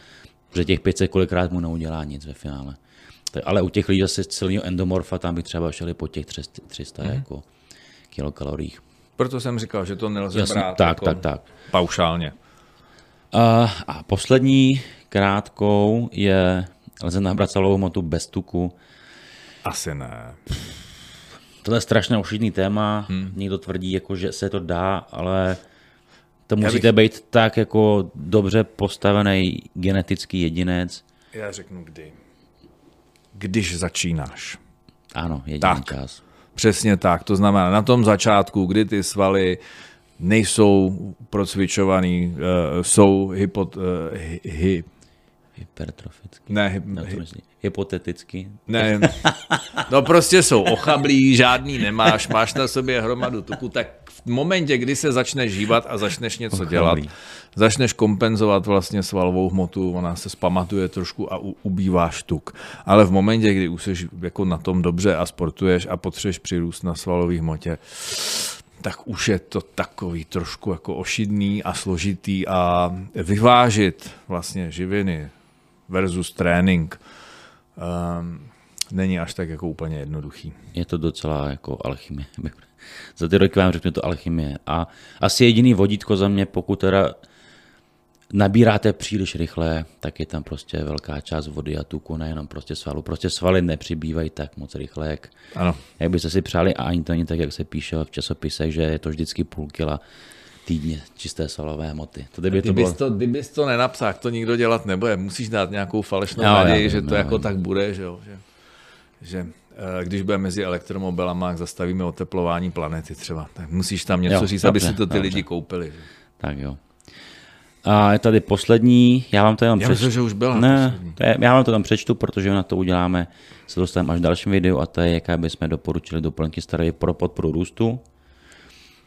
protože těch 500 kolikrát mu neudělá nic ve finále. Ale u těch lidí zase silného endomorfa tam by třeba šeli po těch 300 jako kilokaloriích. Proto jsem říkal, že to nelze brát tak paušálně. A poslední krátkou je, lze nabrat svalovou hmotu bez tuku. Asi ne. To je strašně ošidný téma. Někdo tvrdí, jako, že se to dá, ale to musíte být tak jako dobře postavený genetický jedinec. Já řeknu kdy. Když začínáš. Ano, jediný čas. Přesně tak, to znamená na tom začátku, kdy ty svaly nejsou procvičovaný, jsou hypertrofický. Hypoteticky. Ne, no prostě jsou ochablí, žádný nemáš, máš na sobě hromadu tuku, tak v momentě, kdy se začneš hýbat a začneš něco dělat, začneš kompenzovat vlastně svalovou hmotu, ona se zpamatuje trošku a ubýváš tuk. Ale v momentě, kdy už jsi jako na tom dobře a sportuješ a potřebuješ přirůst na svalové hmotě, tak už je to takový trošku jako ošidný a složitý a vyvážit vlastně živiny versus trénink není až tak jako úplně jednoduchý. Je to docela jako alchymie. Za ty roky vám řeknu to alchymie. A asi jediný vodítko za mě, pokud teda nabíráte příliš rychle, tak je tam prostě velká část vody a tuku, nejenom prostě svalů. Prostě svaly nepřibývají tak moc rychle, jak byste si přáli, a ani to není tak, jak se píše v časopisech, že je to vždycky půl kila týdně čisté svalové hmoty. Kdybys to nenapsal, to nikdo dělat nebude. Musíš dát nějakou falešnou naději, že to jako tak bude, že jo. Že když budeme mezi elektromobilama, jak zastavíme oteplování planety třeba. Tak musíš tam něco říct, aby si to ty lidi koupili. Tak jo. A je tady poslední, já vám to jenom přečtu. Myslím, že už byla. Ne, já vám to tam přečtu, protože na to uděláme, se dostaneme až v dalším videu, a to je, jaká bychom doporučili doplňky stravy pro podporu růstu.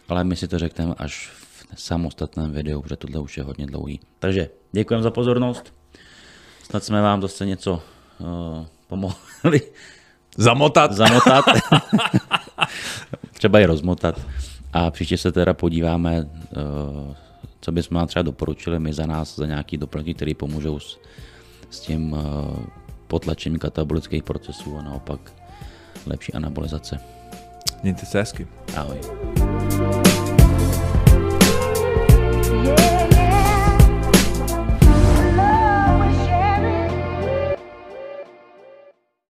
Ale my si to řekneme až v samostatném videu, protože tohle už je hodně dlouhý. Takže děkujeme za pozornost. Snad jsme vám zase něco pomohli. Zamotat. Třeba i rozmotat. A příště se teda podíváme, co bychom vám třeba doporučili my za nás, za nějaký doplňky, které pomůžou s tím potlačením katabolických procesů a naopak lepší anabolizace. Mějte se hezky. Ahoj.